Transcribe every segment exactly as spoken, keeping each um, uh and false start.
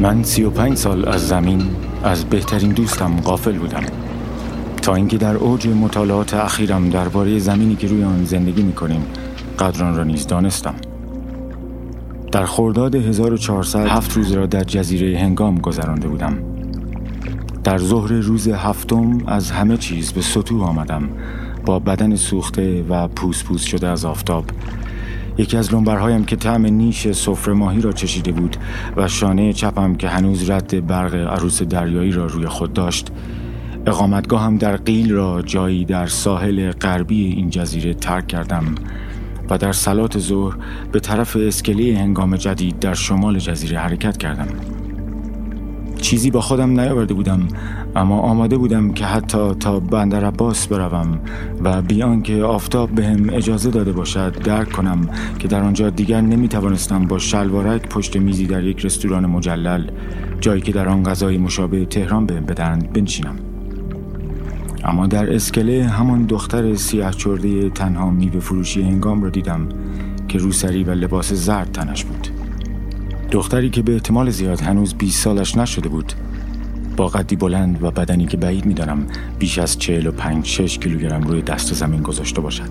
من سی و پنج سال از زمین، از بهترین دوستم غافل بودم، تا اینکه در اوج مطالعات اخیرم درباره زمینی که روی آن زندگی می‌کنیم قدران را نیز دانستم. در خرداد هزار و چهارصد هفت روز را در جزیره هنگام گذرانده بودم. در ظهر روز هفتم از همه چیز به سطوح آمدم، با بدن سوخته و پوس پوس شده از آفتاب. یکی از لنبرهایم که طعم نیش سفره ماهی را چشیده بود و شانه چپم که هنوز رد برق عروس دریایی را روی خود داشت، اقامتگاهم در قیل را جایی در ساحل غربی این جزیره ترک کردم و در صلات ظهر به طرف اسکله هنگام جدید در شمال جزیره حرکت کردم. چیزی با خودم نیاورده بودم، اما آماده بودم که حتی تا بندر عباس بروم و بیان که آفتاب بهم اجازه داده باشد درک کنم که در آنجا دیگر نمیتوانستم با شلوارک پشت میزی در یک رستوران مجلل، جایی که در آن غذای مشابه تهران بهم بدهند، بنشینم. اما در اسکله همان دختر سیاه چرده تنها میوه فروشی هنگام را دیدم که روسری و لباس زرد تنش بود. دختری که به احتمال زیاد هنوز بیست سالش نشده بود، با قدی بلند و بدنی که بعید می‌دانم بیش از چهل و پنج شش کیلوگرم روی دست زمین گذاشته باشد.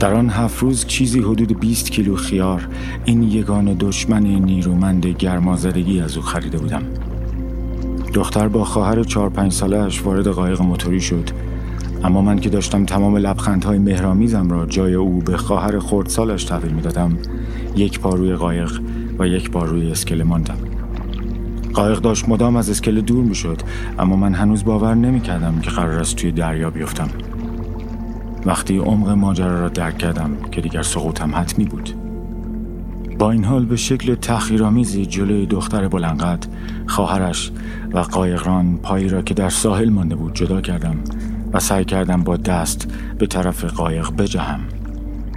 در آن هفت روز چیزی حدود بیست کیلو خیار، این یگان دشمن نیرومند گرمازدگی، از او خریده بودم. دختر با خواهر چهار پنج سالش وارد قایق موتوری شد، اما من که داشتم تمام لبخندهای مهرامیزم را جای او به خواهر خردسالش تحویل می‌دادم، یک پا روی قایق و یک بار روی اسکله ماندم. قایق داشت مدام از اسکله دور می شد، اما من هنوز باور نمی کردم که قرار است توی دریا بیفتم. وقتی عمق ماجرا را درک کردم که دیگر سقوطم حتمی بود. با این حال به شکل تحقیرآمیزی جلوی دختر بلندقد، خواهرش و قایقران پایی را که در ساحل مانده بود جدا کردم و سعی کردم با دست به طرف قایق بجهم،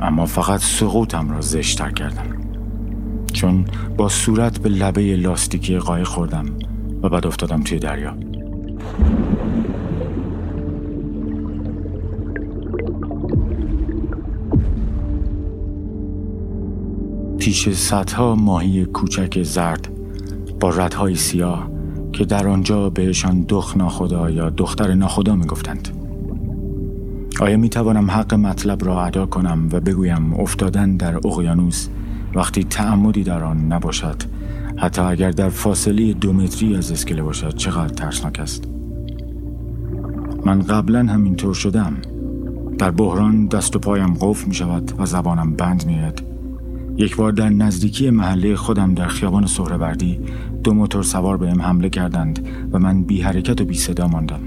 اما فقط سقوطم را زشت‌تر کردم، چون با صورت به لبه لاستیکی قایق خوردم و بعد افتادم توی دریا. پیش صدها ماهی کوچک زرد با ردهای سیاه که در آنجا بهشان دخ ناخدا یا دختر ناخدا میگفتند. آیا میتوانم حق مطلب را ادا کنم و بگویم افتادن در اقیانوس وقتی تعمدی در آن نباشد، حتی اگر در فاصله دو متری از اسکله باشد، چقدر ترسناک است؟ من قبلا همینطور شدم. در بحران دست و پایم قفل می شود و زبانم بند می آید. یک بار در نزدیکی محله خودم در خیابان سهروردی دو موتور سوار بهم حمله کردند و من بی حرکت و بی صدا ماندم.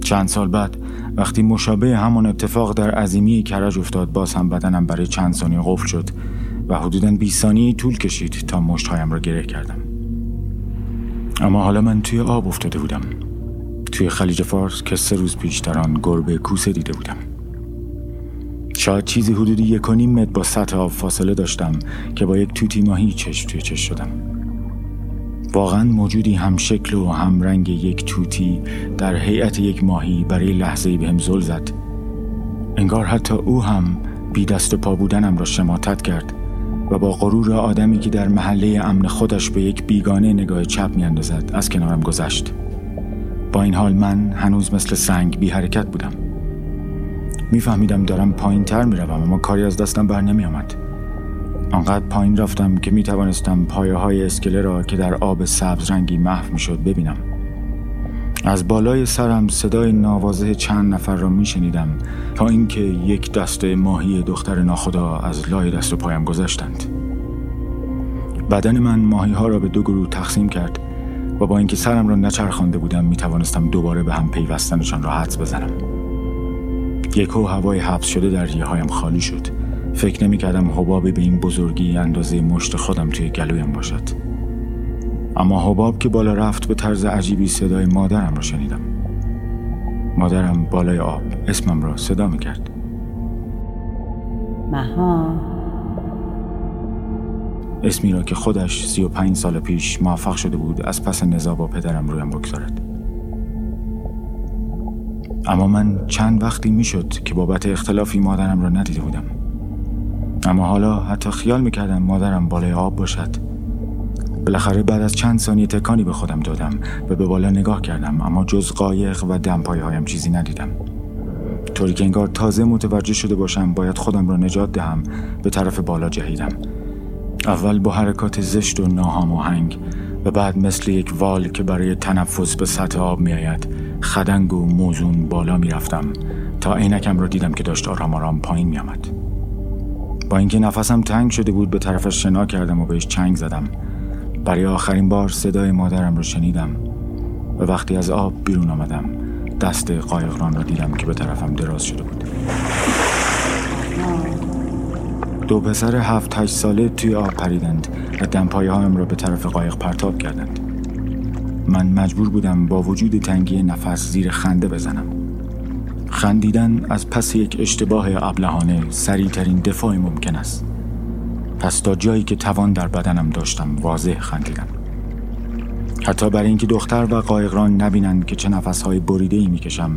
چند سال بعد وقتی مشابه همان اتفاق در عظیمی کرج افتاد، باز هم بدنم برای چند ثانیه قفل شد و حدوداً بیست ثانیه طول کشید تا مشت‌هایم را گره کردم. اما حالا من توی آب افتاده بودم، توی خلیج فارس که سه روز پیش در آن گربه کوسه دیده بودم. شاید چیزی حدود یک و نیم متر با سطح آب فاصله داشتم که با یک توتی ماهی چشم توی چشم شدم. واقعاً موجودی هم شکل و هم رنگ یک توتی در هیئت یک ماهی برای لحظه‌ای بهم زل زد. انگار حتی او هم بی دست و پا بودنم را شماتت کرد و با غرور آدمی که در محله امن خودش به یک بیگانه نگاه چپ می‌اندازد از کنارم گذشت. با این حال من هنوز مثل سنگ بی حرکت بودم. می‌فهمیدم دارم پایین‌تر می‌روم، اما کاری از دستم بر نمی‌آمد. آنقدر پایین رفتم که می‌توانستم پایه‌های اسکله را که در آب سبز رنگی محو می‌شد ببینم. از بالای سرم صدای ناواضح چند نفر را میشنیدم، تا اینکه یک دسته ماهی دختر ناخدا از لای دست و پایم گذشتند. بدن من ماهی ها را به دو گروه تقسیم کرد و با اینکه سرم را نچرخانده بودم میتوانستم دوباره به هم پیوستنشان را حدس بزنم. یکو هوای حبس شده در ریه هایم خالی شد. فکر نمی کردم حبابی به این بزرگی اندازه مشت خودم توی گلویم باشد. اما حباب که بالا رفت، به طرز عجیبی صدای مادرم را شنیدم. مادرم بالای آب اسمم را صدا میکرد. مها، اسمی را که خودش سی و پنج سال پیش موفق شده بود از پس نزاع با پدرم رویم بگذارد. اما من چند وقتی میشد که بابت اختلافی مادرم را ندیده بودم، اما حالا حتی خیال میکردم مادرم بالای آب باشد. بالاخره بعد از چند ثانیه تکانی به خودم دادم و به بالا نگاه کردم، اما جز قایق و دمپایه‌هایم چیزی ندیدم، طوری که انگار تازه متوجه شده باشم باید خودم را نجات دهم به طرف بالا جهیدم، اول با حرکات زشت و ناهماهنگ و بعد مثل یک وال که برای تنفس به سطح آب می آید خدنگ و موزون بالا می رفتم تا عینکم را دیدم که داشت آرام آرام پایین می آمد. با اینکه نفسم تنگ شده بود به طرفش شنا کردم و بهش چنگ زدم. برای آخرین بار صدای مادرم را شنیدم و وقتی از آب بیرون آمدم دست قایقران را دیدم که به طرفم دراز شده بود. دو پسر هفت هشت ساله توی آب پریدند و دمپایه‌هایم را به طرف قایق پرتاب کردند. من مجبور بودم با وجود تنگی نفس زیر خنده بزنم. خندیدن از پس یک اشتباه ابلهانه سریع‌ترین دفاع ممکن است. پس تا جایی که توان در بدنم داشتم واضح خندیدم. حتی برای اینکه دختر و قایقران نبینند که چه نفس‌های بریده‌ای می‌کشم،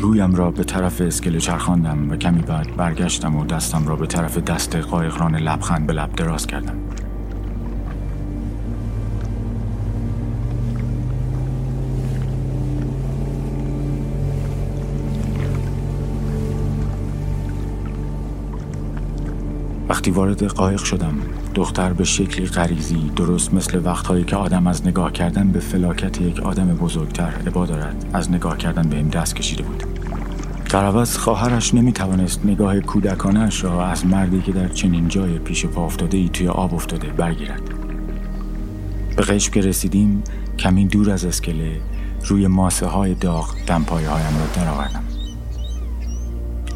رویم را به طرف اسکله چرخاندم و کمی بعد برگشتم و دستم را به طرف دست قایقران لبخند به لب دراز کردم. وقتی وارد قایق شدم، دختر به شکلی غریزی درست مثل وقتهایی که آدم از نگاه کردن به فلاکت یک آدم بزرگتر ابا دارد از نگاه کردن به این دست کشیده بود. در عوض خواهرش نمیتوانست نگاه کودکانش را از مردی که در چنین جای پیش پا افتاده‌ای توی آب افتاده برگیرد. به قشم که رسیدیم کمی دور از اسکله روی ماسه های داغ دمپایه هایم را درآوردم.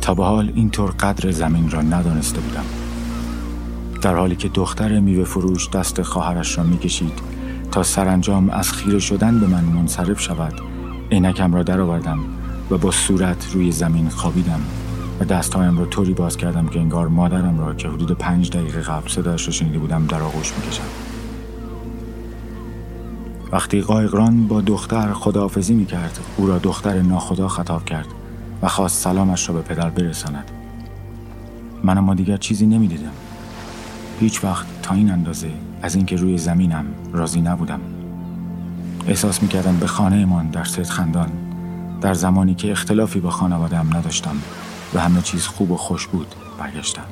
تا به حال اینطور قدر زمین را ندانسته بودم. در حالی که دختر میوه فروش دست خواهرش را میکشید تا سرانجام از خیره شدن به من منصرف شود، عینکم را درآوردم و با صورت روی زمین خوابیدم و دستهایم را طوری باز کردم که انگار مادرم را که حدود پنج دقیقه قبل صدایش را شنیده بودم در آغوش میکشم. وقتی قایقران با دختر خداحافظی میکرد، او را دختر ناخدا خطاب کرد و خواست سلامش را به پدر برساند. من اما دیگر چیزی نمیدیدم. هیچ وقت تا این اندازه از اینکه روی زمینم راضی نبودم. احساس می‌کردم به خانه‌مان در صدخندان، در زمانی که اختلافی با خانواده‌ام نداشتم و همه چیز خوب و خوش بود، برگشتم.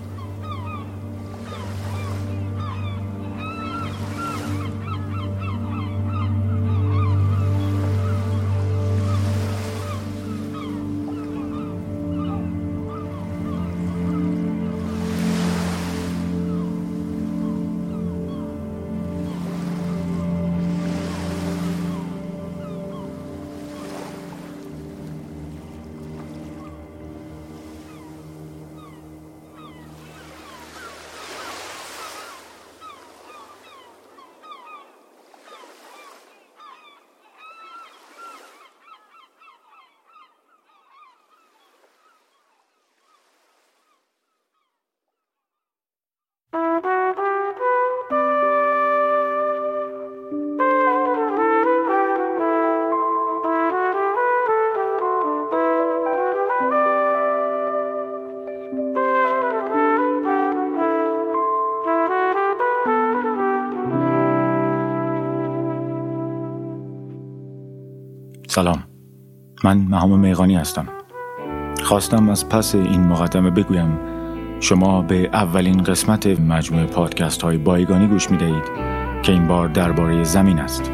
سلام، من مهام میغانی هستم. خواستم از پس این مقدمه بگویم شما به اولین قسمت مجموعه پادکست های بایگانی گوش می دهید که این بار درباره زمین است.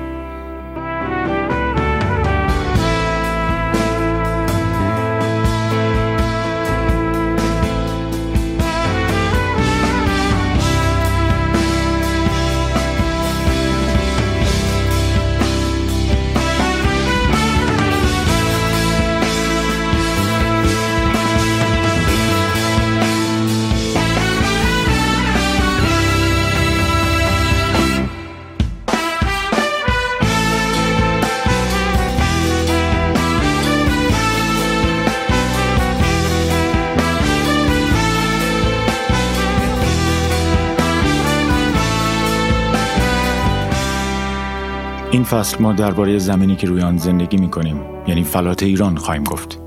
این فصل ما درباره زمینی که روی آن زندگی می‌کنیم، یعنی فلات ایران، خواهیم گفت.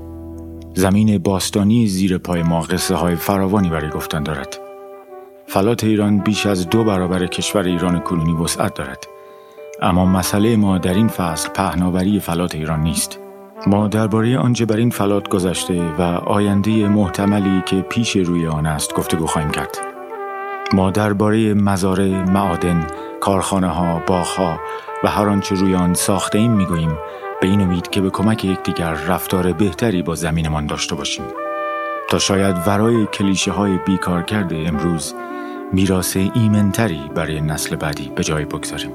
زمین باستانی زیر پای ما قصه‌های فراوانی برای گفتن دارد. فلات ایران بیش از دو برابر کشور ایران کنونی وسعت دارد اما مسئله ما در این فصل پهناوری فلات ایران نیست. ما درباره آنچه بر این فلات گذشته و آینده محتملی که پیش روی آن است گفتگو خواهیم کرد. ما درباره مزارع، معادن، کارخانه‌ها، باغ‌ها و هر آنچه روی آن ساخته ایم می‌گوییم، به این امید که به کمک یکدیگر رفتار بهتری با زمینمان داشته باشیم، تا شاید ورای کلیشه‌های بیکار کرده امروز میراث ایمن‌تری برای نسل بعدی به جای بگذاریم.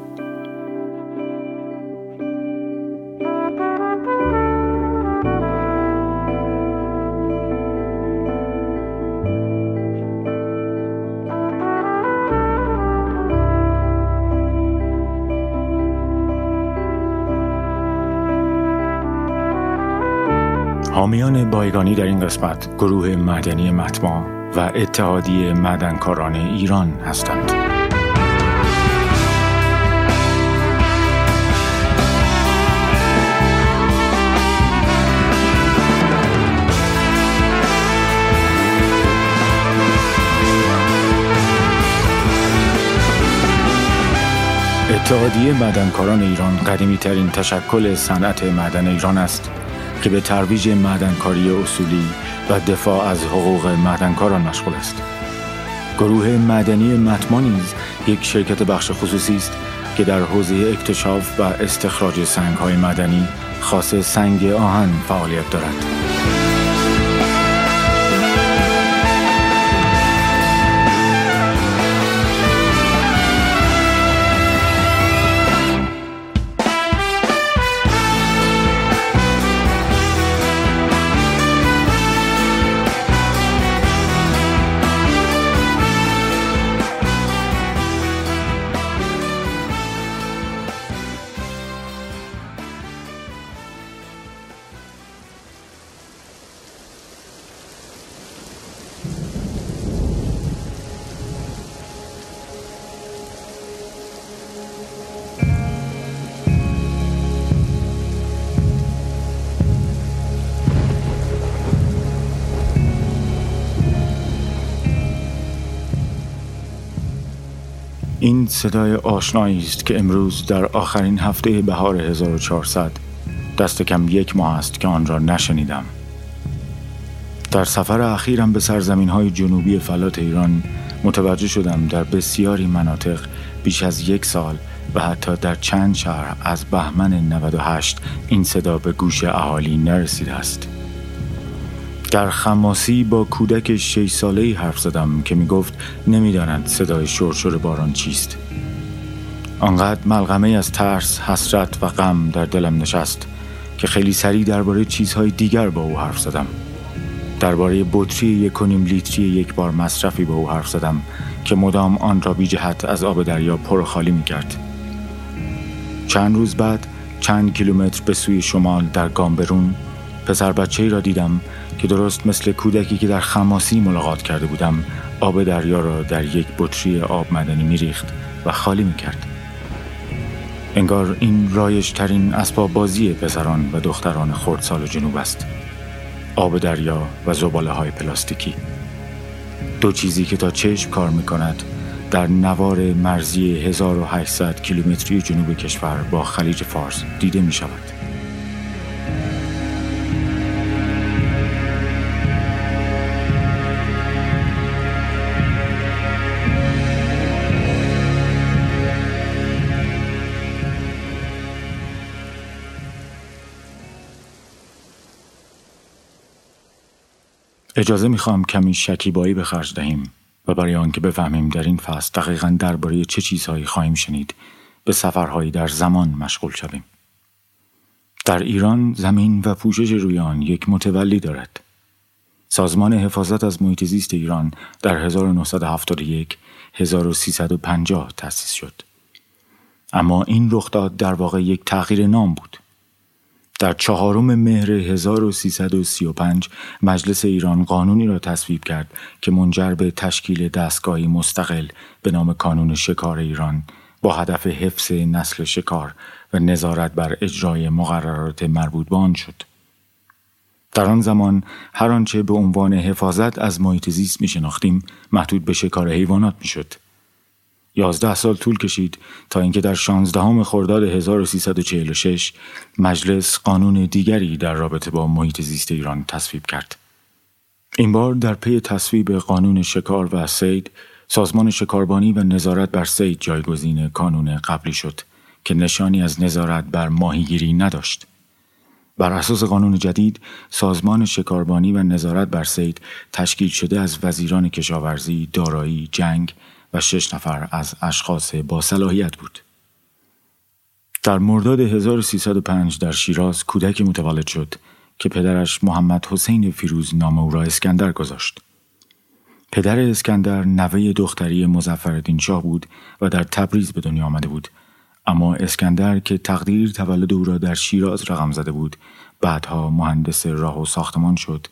حامیان بایگانی در این قسمت گروه معدنی متما و اتحادیه معدنکاران ایران هستند. اتحادیه معدنکاران ایران قدیمی ترین تشکل صنعت معدن ایران است که به ترویج معدنکاری اصولی و دفاع از حقوق معدنکاران مشغول است. گروه معدنی متما نیز یک شرکت بخش خصوصی است که در حوزه اکتشاف و استخراج سنگ‌های معدنی خاص سنگ آهن فعالیت دارد. این صدای آشنایی است که امروز در آخرین هفته بهار هزار و چهارصد دست کم یک ماه است که آن را نشنیدم. در سفر اخیرم به سرزمین‌های جنوبی فلات ایران متوجه شدم در بسیاری مناطق بیش از یک سال و حتی در چند شهر از بهمن نود و هشت این صدا به گوش اهالی نرسیده است. در خماسی با کودک شش ساله‌ای حرف زدم که میگفت نمیدانند صدای شرشر باران چیست. آنقدر ملغمه از ترس، حسرت و غم در دلم نشست که خیلی سریع درباره چیزهای دیگر با او حرف زدم. درباره بطری یک و نیم لیتری یک بار مصرفی با او حرف زدم که مدام آن را بی جهت از آب دریا پر خالی میکرد. چند روز بعد چند کیلومتر به سوی شمال در گامبرون پسر بچه‌ای را دیدم که درست مثل کودکی که در خماسی ملاقات کرده بودم آب دریا را در یک بطری آب معدنی می‌ریخت و خالی می‌کرد. انگار این رایج‌ترین اسباب بازی پسران و دختران خردسال جنوب است. آب دریا و زباله‌های پلاستیکی، دو چیزی که تا چشم کار می‌کند در نوار مرزی هزار و هشتصد کیلومتری جنوب کشور با خلیج فارس دیده می‌شود. اجازه میخوام کمی شکیبایی به خرج دهیم و برای آنکه بفهمیم در این فصل دقیقاً درباره چه چیزهایی خواهیم شنید، به سفرهایی در زمان مشغول شویم. در ایران زمین و پوشش روی آن یک متولی دارد. سازمان حفاظت از محیط زیست ایران در هزار و نهصد و هفتاد و یک هزار و سیصد و پنجاه تأسیس شد. اما این رخداد در واقع یک تغییر نام بود. در چهارم مهر هزار و سیصد و سی و پنج مجلس ایران قانونی را تصویب کرد که منجر به تشکیل دستگاهی مستقل به نام کانون شکار ایران با هدف حفظ نسل شکار و نظارت بر اجرای مقررات مربوط به آن شد. در آن زمان هر آنچه به عنوان حفاظت از محیط زیست می شناختیم محدود به شکار حیوانات می شد. یازده سال طول کشید تا اینکه در شانزدهم خرداد هزار و سیصد و چهل و شش مجلس قانون دیگری در رابطه با محیط زیست ایران تصویب کرد. این بار در پی تصویب قانون شکار و صید، سازمان شکاربانی و نظارت بر صید جایگزین قانون قبلی شد که نشانی از نظارت بر ماهیگیری نداشت. بر اساس قانون جدید، سازمان شکاربانی و نظارت بر صید تشکیل شده از وزیران کشاورزی، دارایی، جنگ و شش نفر از اشخاص با صلاحیت بود. در مرداد هزار و سیصد و پنج در شیراز کودکی متولد شد که پدرش محمد حسین فیروز نام او را اسکندر گذاشت. پدر اسکندر نوه دختری مظفرالدین شاه بود و در تبریز به دنیا آمده بود، اما اسکندر که تقدیر تولد او را در شیراز رقم زده بود، بعدها مهندس راه و ساختمان شد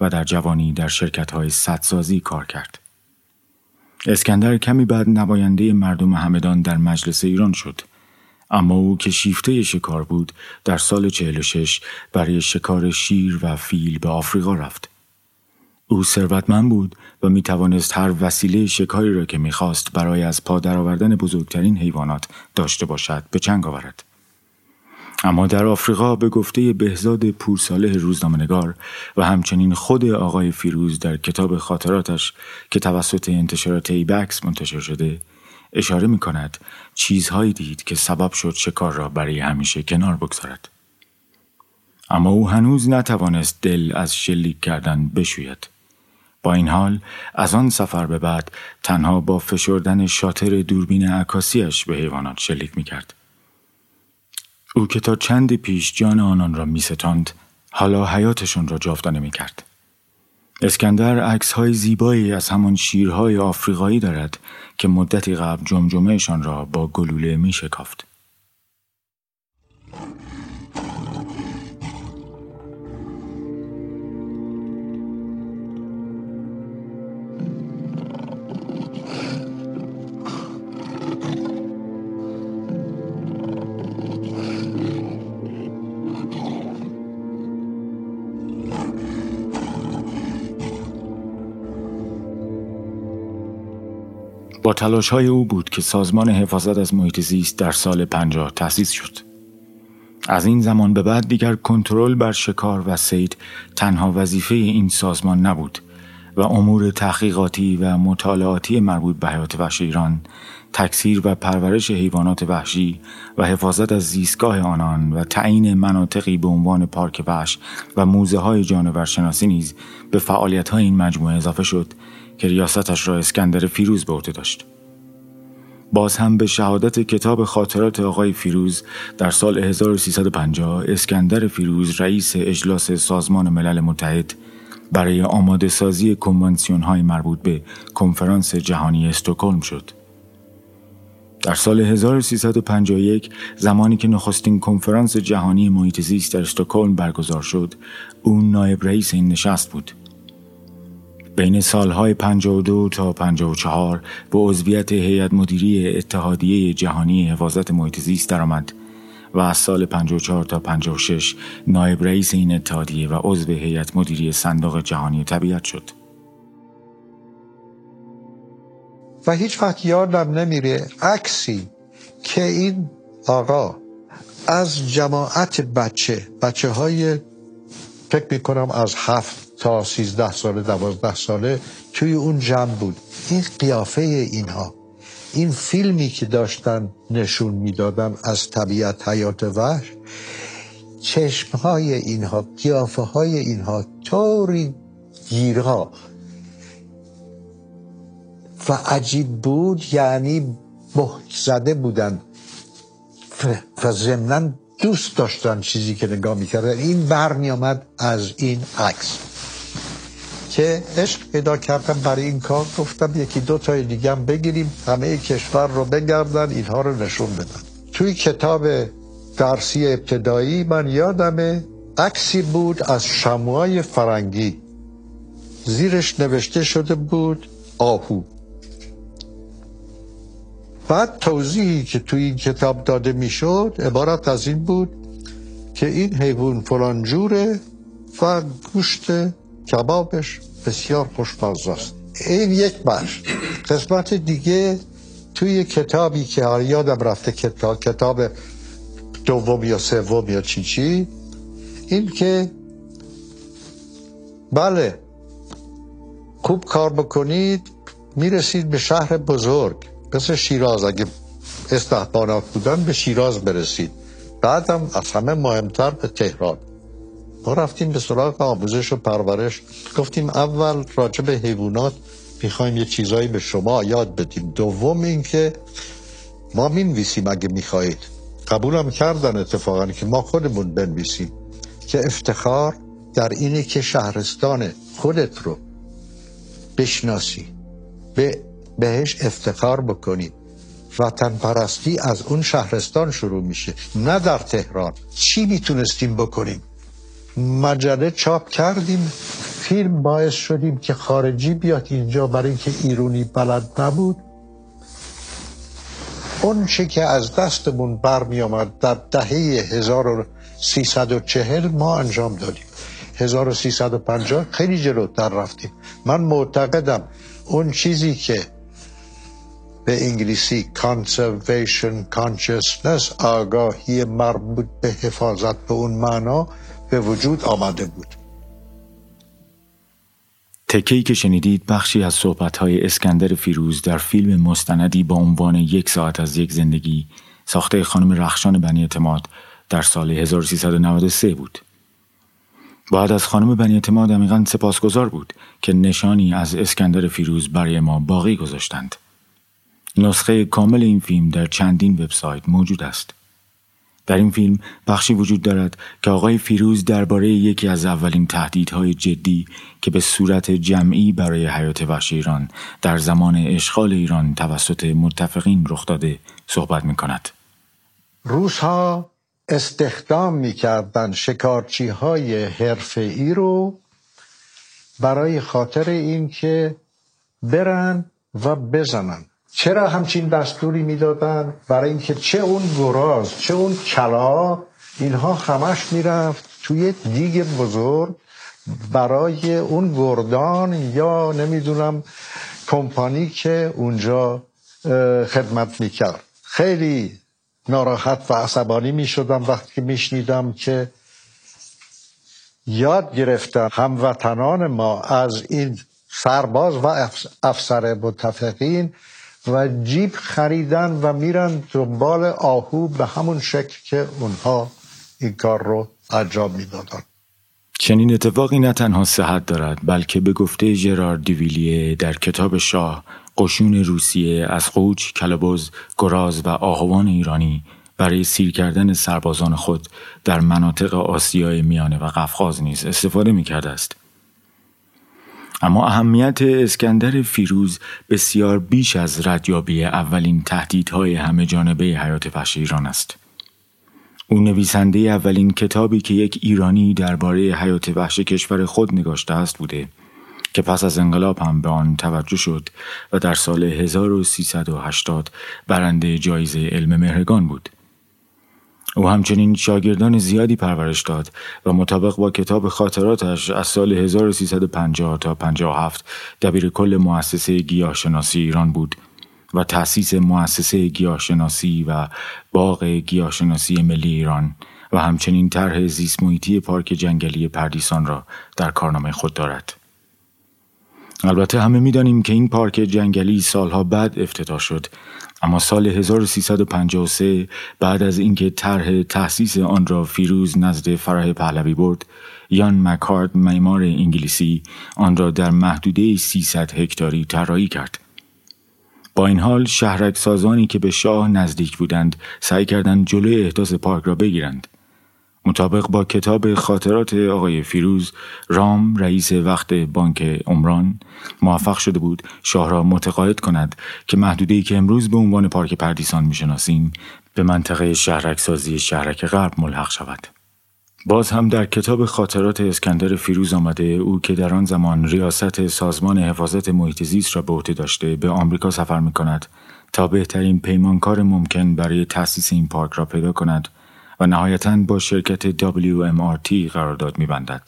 و در جوانی در شرکت‌های سدسازی کار کرد. اسکندر کمی بعد نماینده مردم همدان در مجلس ایران شد، اما او که شیفته شکار بود، در سال چهل و شش برای شکار شیر و فیل به آفریقا رفت. او ثروتمند بود و می توانست هر وسیله شکاری را که می خواست برای از پا درآوردن بزرگترین حیوانات داشته باشد به چنگ آورد. اما در آفریقا به گفته بهزاد پورصالح روزنامه‌نگار و همچنین خود آقای فیروز در کتاب خاطراتش که توسط انتشارات ایبکس منتشر شده، اشاره می کند چیزهایی دید که سبب شد شکار را برای همیشه کنار بگذارد. اما او هنوز نتوانست دل از شلیک کردن بشوید. با این حال از آن سفر به بعد تنها با فشردن شاتر دوربین عکاسیش به حیوانات شلیک می‌کرد. او که تا چندی پیش جان آنان را می‌ستاند، حالا حیاتشون را جاودانه می‌کرد. اسکندر عکس‌های زیبایی از همان شیرهای آفریقایی دارد که مدتی قبل جمجمه‌شان را با گلوله می‌شکافت. با تلاش‌های او بود که سازمان حفاظت از محیط زیست در سال پنجاه تأسیس شد. از این زمان به بعد دیگر کنترل بر شکار و صید تنها وظیفه این سازمان نبود و امور تحقیقاتی و مطالعاتی مربوط به حیات وحشی ایران، تکثیر و پرورش حیوانات وحشی و حفاظت از زیستگاه آنان و تعیین مناطقی به عنوان پارک وحش و موزه‌های جانورشناسی نیز به فعالیت‌های این مجموعه اضافه شد که ریاستش را اسکندر فیروز به عهده داشت. باز هم به شهادت کتاب خاطرات آقای فیروز، در سال هزار و سیصد و پنجاه اسکندر فیروز رئیس اجلاس سازمان ملل متحد برای آماده سازی کنوانسیون های مربوط به کنفرانس جهانی استکهلم شد. در سال هزار و سیصد و پنجاه و یک زمانی که نخستین کنفرانس جهانی محیط زیست در استکهلم برگزار شد، او نایب رئیس این نشست بود. بین سالهای پنجاه و دو تا پنجاه و چهار به عضویت هیئت مدیره اتحادیه جهانی حفاظت محیط زیست درآمد و از سال پنجاه و چهار تا پنجاه و شش نایب رئیس این اتحادیه و عضو هیئت مدیره صندوق جهانی طبیعت شد. و هیچ وقت یادم نمیره عکسی که این آقا از جماعت بچه بچه های فکر میکنم از هفت تا سیزده ساله دوازده ساله توی اون جمع بود. این قیافه اینها، این فیلمی که داشتن نشون میدادن از طبیعت حیات وحش، چشمهای اینها، قیافه های اینها، طوری گیرها و عجیب بود، یعنی بهت زده بودن و ضمناً دوست داشتن چیزی که نگاه میکردن. این برمی آمد از این عکس که عشق پیدا کردم برای این کار، گفتم یکی دو تای دیگه هم بگیریم، همه کشور رو بگردن، اینها رو نشون بدن. توی کتاب درسی ابتدایی من یادمه عکسی بود از شمعای فرنگی، زیرش نوشته شده بود آهو. بعد توضیحی که توی این کتاب داده میشد عبارت از این بود که این حیوان فلان جوره و گوشت کبابش بسیار خوشمزه است. این یک بخش. قسمت دیگه توی کتابی که یادم رفته کتاب کتاب دوم یا سوم یا چی چی این که بله خوب کار بکنید میرسید به شهر بزرگ مثل شیراز، اگه استحبانات بودن به شیراز برسید، بعدم از همه مهمتر به تهران. ما رفتیم به سراغ آموزش و پرورش، گفتیم اول راجع به حیوانات میخوایم یه چیزایی به شما یاد بدیم، دوم این که ما مینویسیم اگه میخواید، قبولم کردن اتفاقا که ما خودمون بنویسیم، که افتخار در اینه که شهرستان خودت رو بشناسی، به بهش افتخار بکنی. وطن پرستی از اون شهرستان شروع میشه، نه در تهران. چی میتونستیم بکنیم؟ مجله چاپ کردیم، فیلم باعث شدیم که خارجی بیاد اینجا، برای اینکه ایرونی بلد نبود. اون چه که از دستمون برمی آمد در دهه هزار و سیصد و چهل ما انجام دادیم، هزار و سیصد و پنجاه خیلی جلوتر رفتیم. من معتقدم اون چیزی که به انگلیسی conservation consciousness، آگاهی مربوط به حفاظت به اون معنا به وجود آمده بود. تکه‌ای که شنیدید بخشی از صحبت‌های اسکندر فیروز در فیلم مستندی با عنوان یک ساعت از یک زندگی ساخته خانم رخشان بنی اعتماد در سال هزار و سیصد و نود و سه بود. بعد از خانم بنی اعتماد عمیقاً سپاسگزار بود که نشانی از اسکندر فیروز برای ما باقی گذاشتند. نسخه کامل این فیلم در چندین وبسایت موجود است. در این فیلم بخشی وجود دارد که آقای فیروز درباره یکی از اولین تهدیدهای جدی که به صورت جمعی برای حیات وحش ایران در زمان اشغال ایران توسط متفقین رخ داده صحبت می‌کند. روس‌ها استخدام می‌کردند شکارچی‌های حرفه‌ای رو برای خاطر این که برن و بزنن. چرا همچین دستوری میدادن؟ برای اینکه چه اون گراز چه اون کلا اینها همش میرفت توی دیگ بزرگ برای اون گردان یا نمیدونم کمپانی که اونجا خدمت میکرد. خیلی ناراحت و عصبانی میشدم وقتی میشنیدم که یاد گرفتن هموطنان ما از این سرباز و افسر متفقین و جیب خریدن و میرن دنبال آهو به همون شکل که اونها این کار رو انجام میدادن. چنین اتفاقی نه تنها صحت دارد بلکه به گفته ژرار دیویلیه در کتاب شاه، قشون روسیه از قوچ، کلبز، گراز و آهوان ایرانی برای سیر کردن سربازان خود در مناطق آسیای میانه و قفقاز نیز استفاده میکرده است. اما اهمیت اسکندر فیروز بسیار بیش از ردیابی اولین تهدیدهای همه جانبه حیات وحش ایران است. او نویسنده اولین کتابی که یک ایرانی درباره حیات وحش کشور خود نگاشته است بوده که پس از انقلاب هم به آن توجه شد و در سال هزار و سیصد و هشتاد برنده جایزه علم مهرگان بود. او همچنین شاگردان زیادی پرورش داد و مطابق با کتاب خاطراتش از سال هزار و سیصد و پنجاه تا پنجاه و هفت دبیر کل مؤسسه گیاهشناسی ایران بود و تأسیس مؤسسه گیاهشناسی و باغ گیاهشناسی ملی ایران و همچنین طرح زیست محیطی پارک جنگلی پردیسان را در کارنامه خود دارد. البته همه می‌دانیم که این پارک جنگلی سالها بعد افتتاح شد، اما سال هزار و سیصد و پنجاه و سه بعد از اینکه طرح تأسیس آن را فیروز نزد فرح پهلوی برد، یان مکارد معمار انگلیسی آن را در محدوده سیصد هکتاری طراحی کرد. با این حال شهرک سازانی که به شاه نزدیک بودند سعی کردند جلوی احداث پارک را بگیرند. مطابق با کتاب خاطرات آقای فیروز، رام رئیس وقت بانک عمران موفق شده بود شاه را متقاعد کند که محدوده‌ای که امروز به عنوان پارک پردیسان می‌شناسیم به منطقه شهرکسازی شهرک غرب ملحق شود. باز هم در کتاب خاطرات اسکندر فیروز آمده او که در آن زمان ریاست سازمان حفاظت محیط زیست را به عهده داشته به آمریکا سفر می‌کند تا بهترین پیمانکار ممکن برای تأسیس این پارک را پیدا کند و نهایتاً با شرکت دبلیو ام آر تی قرارداد می‌بندد.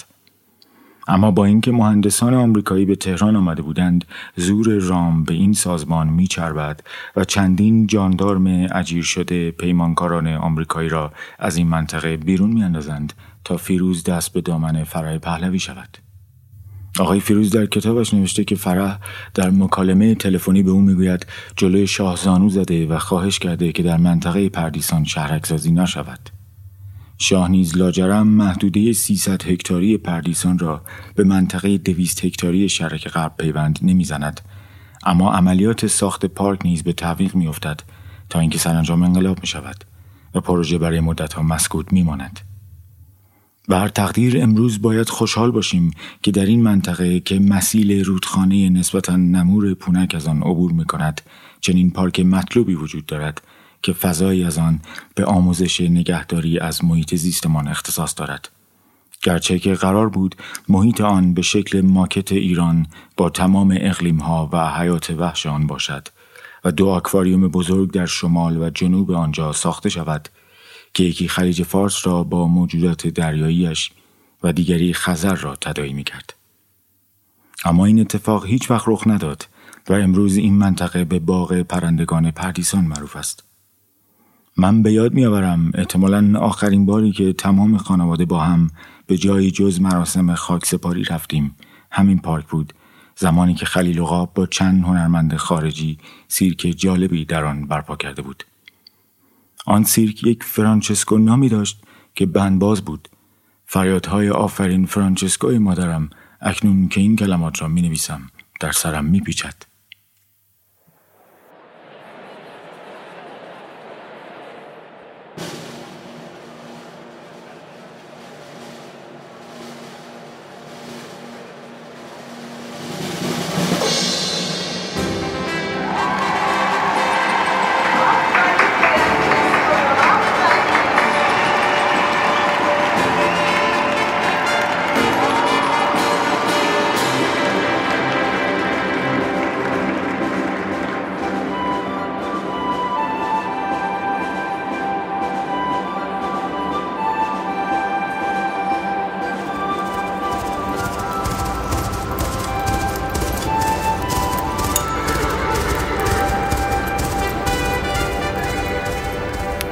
اما با اینکه مهندسان آمریکایی به تهران آمده بودند، زور رام به این سازمان می‌چربد و چندین جاندارم اجیر شده پیمانکاران آمریکایی را از این منطقه بیرون می‌اندازند تا فیروز دست به دامن فرح پهلوی شود. آقای فیروز در کتابش نوشته که فرح در مکالمه تلفنی به او میگوید جلوی شاه زانو زده و خواهش کرده که در منطقه پردیسان شهرک‌سازی نشود. شاه نیز لاجرم محدوده سیصد هکتاری پردیسان را به منطقه دویست هکتاری شرق غرب پیوند نمیزند، اما عملیات ساخت پارک نیز به تعویق میافتد تا اینکه سرانجام انقلاب میشود و پروژه برای مدت‌ها مسکوت میماند. به هر تقدیر امروز باید خوشحال باشیم که در این منطقه که مسیل رودخانه نسبتاً نمور پونک از آن عبور میکند، چنین پارک مطلوبی وجود دارد که فضایی از آن به آموزش نگهداری از محیط زیستمان اختصاص دارد. گرچه که قرار بود محیط آن به شکل ماکت ایران با تمام اقلیم‌ها و حیات وحش آن باشد و دو آکواریوم بزرگ در شمال و جنوب آنجا ساخته شود که یکی خلیج فارس را با موجودات دریاییش و دیگری خزر را تداعی می‌کرد. اما این اتفاق هیچ وقت رخ نداد و امروز این منطقه به باغ پرندگان پردیسان معروف است. من به یاد می‌آورم احتمالاً آخرین باری که تمام خانواده با هم به جایی جز مراسم خاکسپاری رفتیم همین پارک بود، زمانی که خلیل عقاب با چند هنرمند خارجی سیرک جالبی در آن برپا کرده بود. آن سیرک یک فرانچسکو نامی داشت که بندباز بود. فریادهای آفرین فرانچسکوی مادرم اکنون که این کلمات را می‌نویسم در سرم می‌پیچد.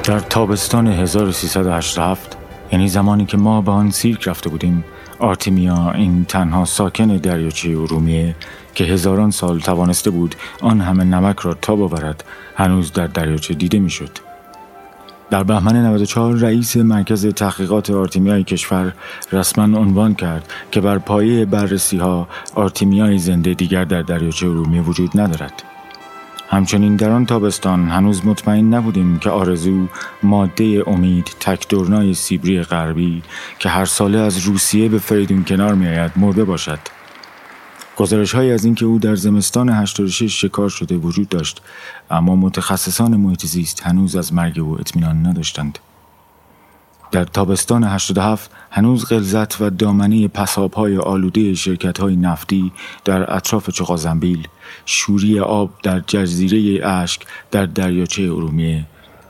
در تابستان هزار و سیصد و هشتاد و هفت، یعنی زمانی که ما به آن سیرک رفته بودیم، آرتیمیا، این تنها ساکن دریاچه ارومیه که هزاران سال توانسته بود آن همه نمک را تاب آورد، هنوز در دریاچه دیده میشد. در بهمن نود و چهار رئیس مرکز تحقیقات آرتیمیای کشور رسما عنوان کرد که بر پایه بررسی‌ها آرتیمیای زنده دیگر در دریاچه ارومیه وجود ندارد. همچنین در آن تابستان هنوز مطمئن نبودیم که آرزو، ماده امید، تک دورنای سیبری غربی که هر ساله از روسیه به فریدون کنار می آید مرده باشد. گزارش های از این که او در زمستان هشتاد و شش شکار شده وجود داشت، اما متخصصان محیط زیست هنوز از مرگ او اطمینان نداشتند. در تابستان هشتاد و هفت هنوز غلظت و دامنه پساب‌های آلوده شرکت‌های نفتی در اطراف چغازنبیل، شوری آب در جزیره اشک در دریاچه ارومیه،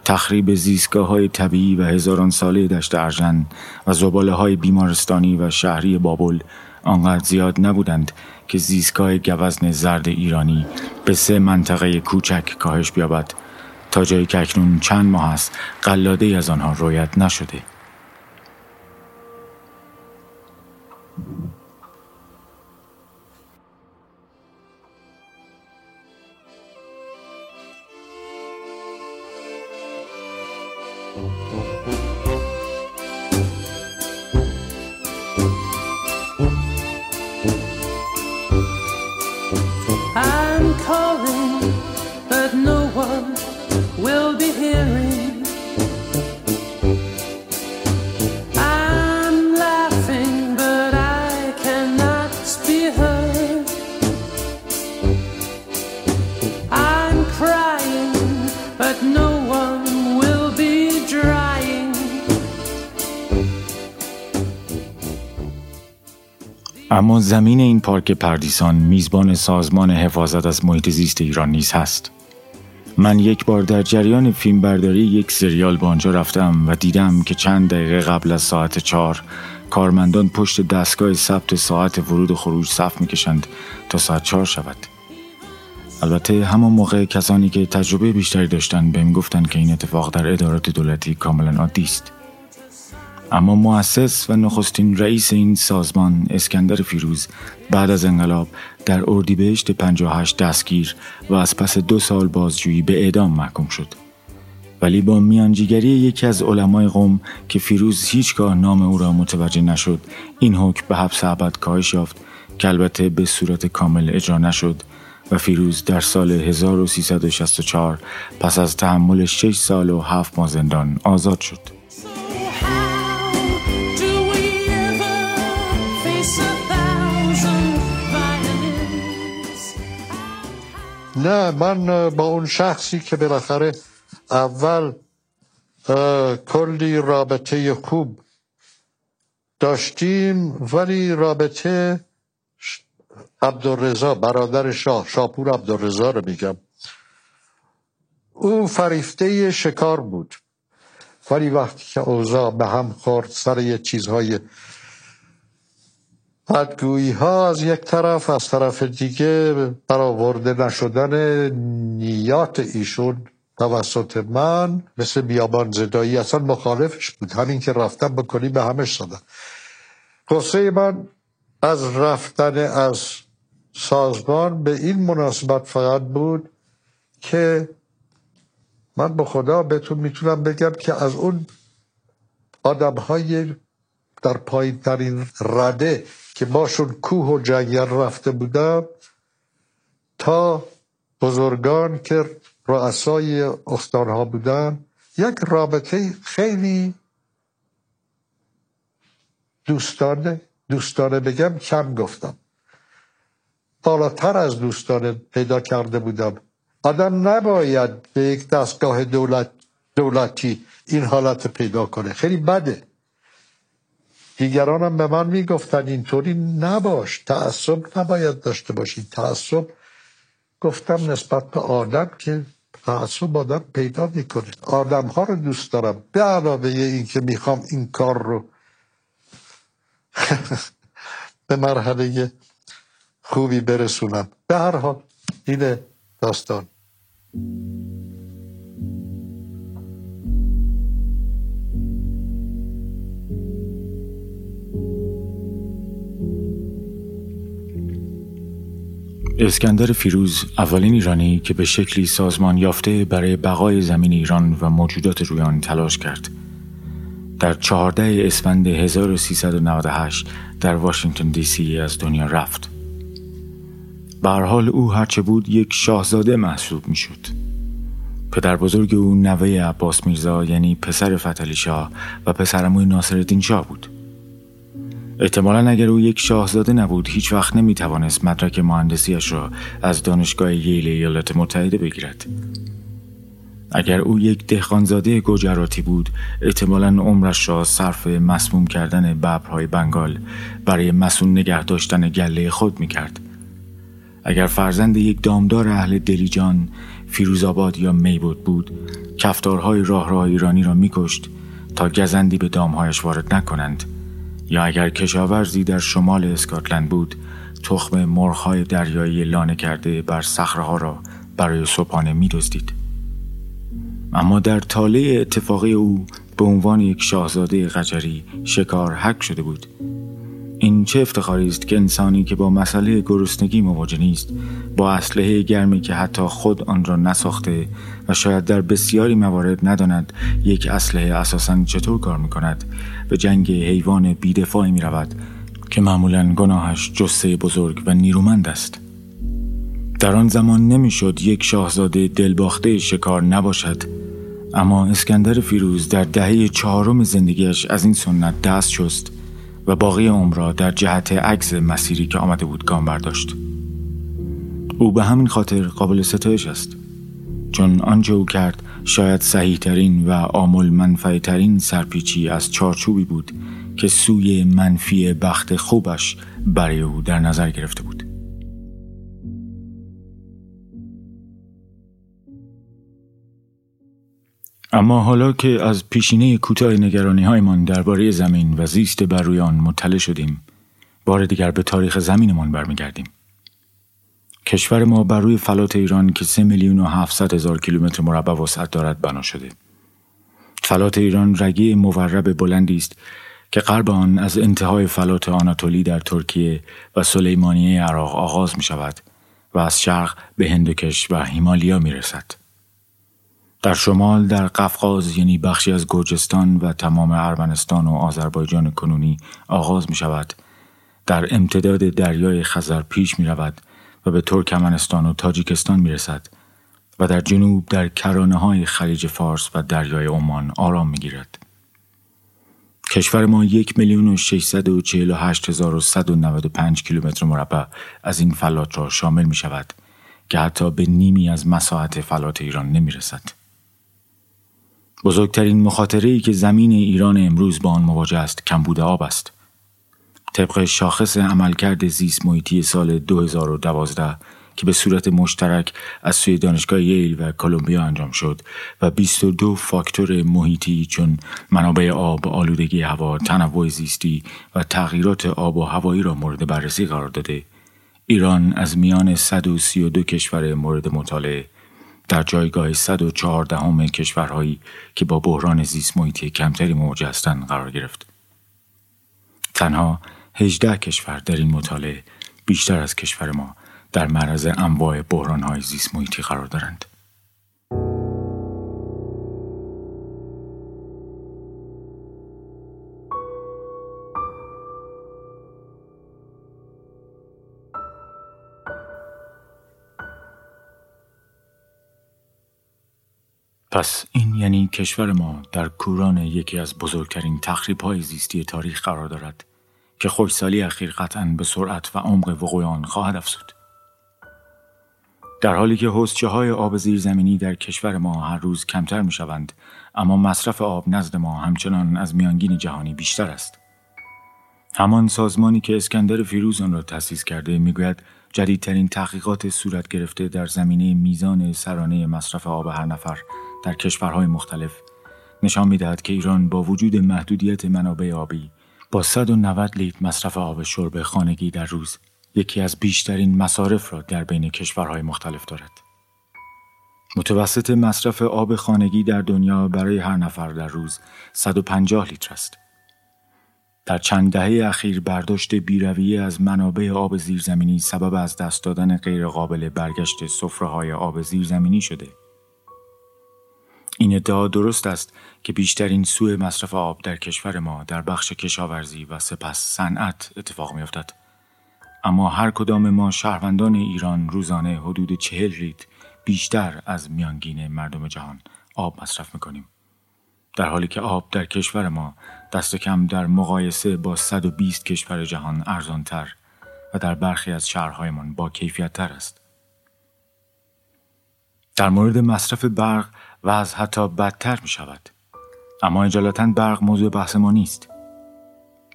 تخریب زیستگاه‌های طبیعی و هزاران ساله دشت ارژن و زباله‌های بیمارستانی و شهری بابل آنقدر زیاد نبودند که زیستگاه گوزن زرد ایرانی به سه منطقه کوچک کاهش بیابد، تا جایی که اکنون چند ماه است قلاده‌ای از آنها رویت نشده. I'm calling, but no one will be hearing. I'm laughing, but I cannot be heard. I'm crying, but no one will be drying. اما زمین این پارک پردیسان میزبان سازمان حفاظت از محیط زیست ایران نیز هست. من یک بار در جریان فیلم برداری یک سریال با آنجا رفتم و دیدم که چند دقیقه قبل از ساعت چهار کارمندان پشت دستگاه ثبت ساعت ورود و خروج صف می‌کشند تا ساعت چهار شود. البته همان موقع کسانی که تجربه بیشتری داشتند بهم گفتند که این اتفاق در ادارات دولتی کاملا عادی است. اما مؤسس و نخستین رئیس این سازمان اسکندر فیروز بعد از انقلاب در اردیبهشت پنجاه و هشت دستگیر و از پس دو سال بازجویی به اعدام محکوم شد. ولی با میانجیگری یکی از علمای قم که فیروز هیچگاه نام او را متوجه نشد، این حکم به حبس ابد کاهش یافت که البته به صورت کامل اجرا نشد و فیروز در سال هزار و سیصد و شصت و چهار پس از تحمل شش سال و هفت ماه زندان آزاد شد. نه، من با اون شخصی که بالاخره اول کلی رابطه خوب داشتیم، ولی رابطه عبدالرضا برادر شاه، شاپور عبدالرضا رو میگم، او فریفته شکار بود، ولی وقتی که اوضاع به هم خورد سر یه چیزهای بدگویی ها از یک طرف، از طرف دیگه برآورده نشدن نیات ایشون توسط من مثل بیابان زدایی، اصلا مخالفش بود، همین که رفتم بکنی به همش زدن. قصه من از رفتن از سازمان به این مناسبت فقط بود که من به خدا بهتون میتونم بگم که از اون آدم های در پایین ترین رده که باشون کوه و جنگل رفته بودم تا بزرگان که رؤسای استانها بودن، یک رابطه خیلی دوستانه دوستانه بگم کم گفتم، بالاتر از دوستانه پیدا کرده بودم. آدم نباید به یک دستگاه دولت دولتی این حالت پیدا کنه، خیلی بده. دیگرانم به من میگفتن اینطوری نباش، تعصب نباید داشته باشی. تعصب گفتم نسبت به آدم که تعصب آدم پیدا میکنه. آدم ها رو دوست دارم، به علاوه این که میخوام این کار رو به مرحله خوبی برسونم. به هر حال اینه داستان. اسکندر فیروز اولین ایرانی که به شکلی سازمان یافته برای بقای زمین ایران و موجودات روی آن تلاش کرد. در چهارده اسفند هزار و سیصد و نود و هشت در واشنگتن دی سی از دنیا رفت. به هر حال او هرچه بود یک شاهزاده محسوب می شد. پدر بزرگ او نوه عباس میرزا یعنی پسر فتحعلی شاه و پسرعموی ناصرالدین شاه بود. احتمالاً اگر او یک شاهزاده نبود هیچ وقت نمی توانست مدرک مهندسیش را از دانشگاه ییل ایالات متحده بگیرد. اگر او یک دهقانزاده گجراتی بود احتمالاً عمرش را صرف مسموم کردن ببرهای بنگال برای مسون نگه داشتن گله خود می کرد. اگر فرزند یک دامدار اهل دلیجان، فیروزآباد یا میبود بود کفتارهای راه راه ایرانی را می کشت تا گزندی به دامهایش وارد نکنند، یا اگر کشاورزی در شمال اسکاتلند بود تخم مرغ‌های دریایی لانه کرده بر صخره‌ها را برای صبحانه می‌دزدید. اما در تاله اتفاقی او به عنوان یک شاهزاده قجری شکار حک شده بود. این چه افتخاری است که انسانی که با مسئله گرسنگی مواجه نیست، با اسلحه گرمی که حتی خود آن را نساخته و شاید در بسیاری موارد نداند یک اسلحه اساساً چطور کار می‌کند، به جنگ حیوان بی‌دفاعی می‌رود که معمولاً گناهش جثه بزرگ و نیرومند است. در آن زمان نمی‌شد یک شاهزاده دلباخته شکار نباشد، اما اسکندر فیروز در دهه چهارم زندگیش از این سنت دست شست و باقی عمر را در جهت عکس مسیری که آمده بود گام برداشت. او به همین خاطر قابل ستایش است، چون آنچه او کرد شاید صحیح ترین و عامل منفعه ترین سرپیچی از چارچوبی بود که سوی منفی بخت خوبش برای او در نظر گرفته بود. اما حالا که از پیشینه کوتاه نگرانی‌هایمان درباره زمین و زیست بر روی آن مطلع شدیم، بار دیگر به تاریخ زمینمان برمیگردیم. کشور ما بر روی فلات ایران که سه میلیون و هفتصد هزار کیلومتر مربع وسعت دارد بنا شده. فلات ایران رگه مورب بلندی است که غرب آن از انتهای فلات آناتولی در ترکیه و سلیمانیه عراق آغاز می شود و از شرق به هندوکش و هیمالیا می رسد. در شمال در قفقاز یعنی بخشی از گرجستان و تمام ارمنستان و آذربایجان کنونی آغاز می شود، در امتداد دریای خزر پیش می رود و به ترکمنستان و تاجیکستان می رسد و در جنوب در کرانه های خلیج فارس و دریای عمان آرام می گیرد. کشور ما یک میلیون و ششصد و چهل و هشت هزار و صد و نود و پنج کیلومتر مربع از این فلات را شامل می شود که حتی به نیمی از مساحت فلات ایران نمی رسد. بزرگترین مخاطره‌ای که زمین ایران امروز با آن مواجه است کمبود آب است. طبق شاخص عملکرد زیست محیطی سال دو هزار و دوازده که به صورت مشترک از سوی دانشگاه ییل و کلمبیا انجام شد و بیست و دو فاکتور محیطی چون منابع آب، آلودگی هوا، تنوع زیستی و تغییرات آب و هوایی را مورد بررسی قرار داده، ایران از میان صد و سی و دو کشور مورد مطالعه در جایگاه صد و چهارده همه کشورهایی که با بحران زیست محیطی کمتری مواجه هستند قرار گرفت. تنها هجده کشور در این مطالعه بیشتر از کشور ما در معرض انواع بحران‌های زیست محیطی قرار دارند. پس این یعنی کشور ما در کوران یکی از بزرگترین تخریب‌های زیستی تاریخ قرار دارد که خشکسالی اخیر قطعاً به سرعت و عمق وقوع آن خواهد افزود. در حالی که حوضچه‌های آب زیرزمینی در کشور ما هر روز کمتر می‌شوند، اما مصرف آب نزد ما همچنان از میانگین جهانی بیشتر است. همان سازمانی که اسکندر فیروز آن را تأسیس کرده می‌گوید جدیدترین تحقیقات صورت گرفته در زمینه میزان سرانه مصرف آب هر نفر در کشورهای مختلف نشان می‌دهد که ایران با وجود محدودیت منابع آبی با صد و نود لیتر مصرف آب شرب خانگی در روز یکی از بیشترین مصارف را در بین کشورهای مختلف دارد. متوسط مصرف آب خانگی در دنیا برای هر نفر در روز صد و پنجاه لیتر است. در چند دهه اخیر برداشت بی‌رویه از منابع آب زیرزمینی سبب از دست دادن غیرقابل برگشت سفره‌های آب زیرزمینی شده. این ادعا درست است که بیشترین سوء مصرف آب در کشور ما در بخش کشاورزی و سپس صنعت اتفاق می‌افتد. اما هر کدام ما شهروندان ایران روزانه حدود چهل لیتر بیشتر از میانگین مردم جهان آب مصرف می‌کنیم، در حالی که آب در کشور ما دست کم در مقایسه با صد و بیست کشور جهان ارزان‌تر و در برخی از شهرهایمان با کیفیت‌تر است. در مورد مصرف برق وضع حتی بدتر می شود، اما اجالتاً برق موضوع بحث ما نیست.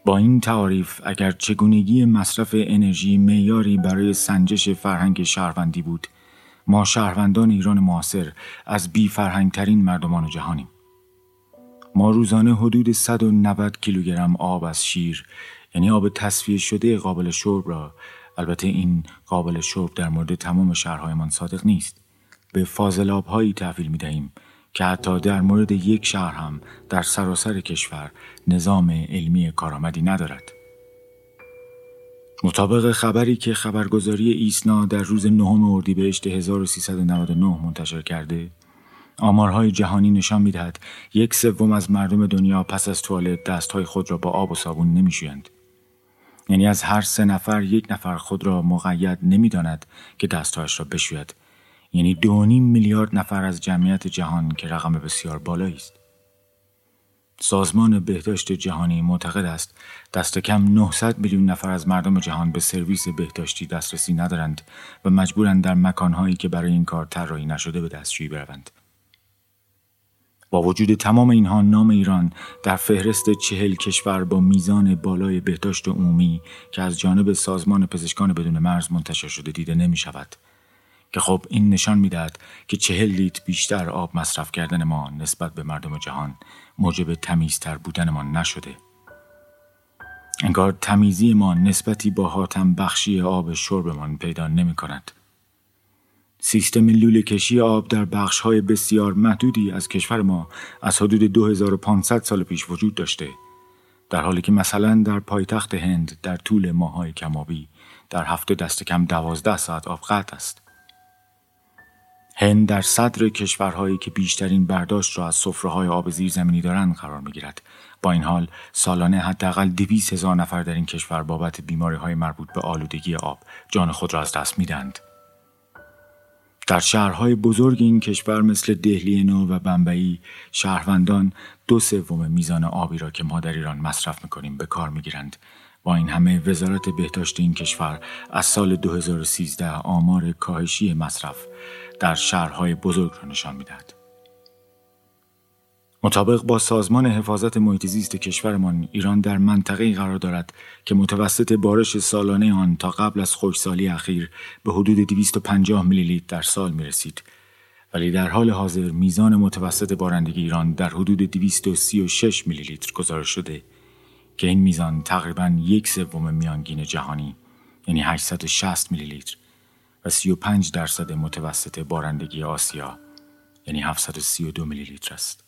با این تعاریف اگر چگونگی مصرف انرژی معیاری برای سنجش فرهنگ شهروندی بود، ما شهروندان ایران معاصر از بی فرهنگ ترین مردمان جهانیم. ما روزانه حدود صد و نود کیلوگرم آب از شیر، یعنی آب تصفیه شده قابل شرب را، البته این قابل شرب در مورد تمام شهرهایمان صادق نیست، به فاضلاب هایی تحویل می دهیم که حتی در مورد یک شهر هم در سراسر کشور نظام علمی کارآمدی ندارد. مطابق خبری که خبرگزاری ایسنا در روز نهم اردیبهشت هزار و سیصد و نود و نه منتشر کرده، آمارهای جهانی نشان می‌دهد یک سوم از مردم دنیا پس از توالت دست‌های خود را با آب و صابون نمی‌شویند. یعنی از هر سه نفر یک نفر خود را مقید نمی‌داند که دست‌هایش را بشوید. یعنی دو و نیم میلیارد نفر از جمعیت جهان که رقم بسیار بالایی است. سازمان بهداشت جهانی معتقد است دست کم نهصد میلیون نفر از مردم جهان به سرویس بهداشتی دسترسی ندارند و مجبورند در مکان‌هایی که برای این کار طراحی نشده به دستشویی بروند. با وجود تمام اینها، نام ایران در فهرست چهل کشور با میزان بالای بهداشت عمومی که از جانب سازمان پزشکان بدون مرز منتشر شده دیده نمی شود که خب این نشان میداد که چهل لیتر بیشتر آب مصرف کردن ما نسبت به مردم جهان موجب تمیزتر بودن ما نشده. انگار تمیزی ما نسبتی با حاتم بخشی آب شربمان پیدا نمی کند. سیستم لوله کشی آب در بخش‌های بسیار محدودی از کشور ما از حدود دو هزار و پانصد سال پیش وجود داشته، در حالی که مثلا در پایتخت هند در طول ماه‌های کم‌آبی در هفته دست کم دوازده ساعت آب قطع است. هند در صدر کشورهایی که بیشترین برداشت را از سفره‌های آب زیرزمینی دارند قرار می‌گیرد. با این حال سالانه حداقل دویست هزار نفر در این کشور بابت بیماری‌های مربوط به آلودگی آب جان خود را از دست می‌دهند. در شهرهای بزرگ این کشور مثل دهلی نو و بمبئی شهروندان دو سوم میزان آبی را که ما در ایران مصرف می‌کنیم به کار می‌گیرند. با این همه وزارت بهداشت این کشور از سال دو هزار و سیزده آمار کاهشی مصرف در شهرهای بزرگ را نشان می‌دهد. مطابق با سازمان حفاظت محیط زیست کشورمان، ایران در منطقه‌ای قرار دارد که متوسط بارش سالانه آن تا قبل از خشکسالی اخیر به حدود دویست و پنجاه میلی لیتر در سال می‌رسید، ولی در حال حاضر میزان متوسط بارندگی ایران در حدود دویست و سی و شش میلی لیتر گزارش شده که این میزان تقریباً یک سوم میانگین جهانی یعنی هشتصد و شصت میلی لیتر و سی و پنج درصد متوسط بارندگی آسیا یعنی هفتصد و سی و دو میلی لیتر است.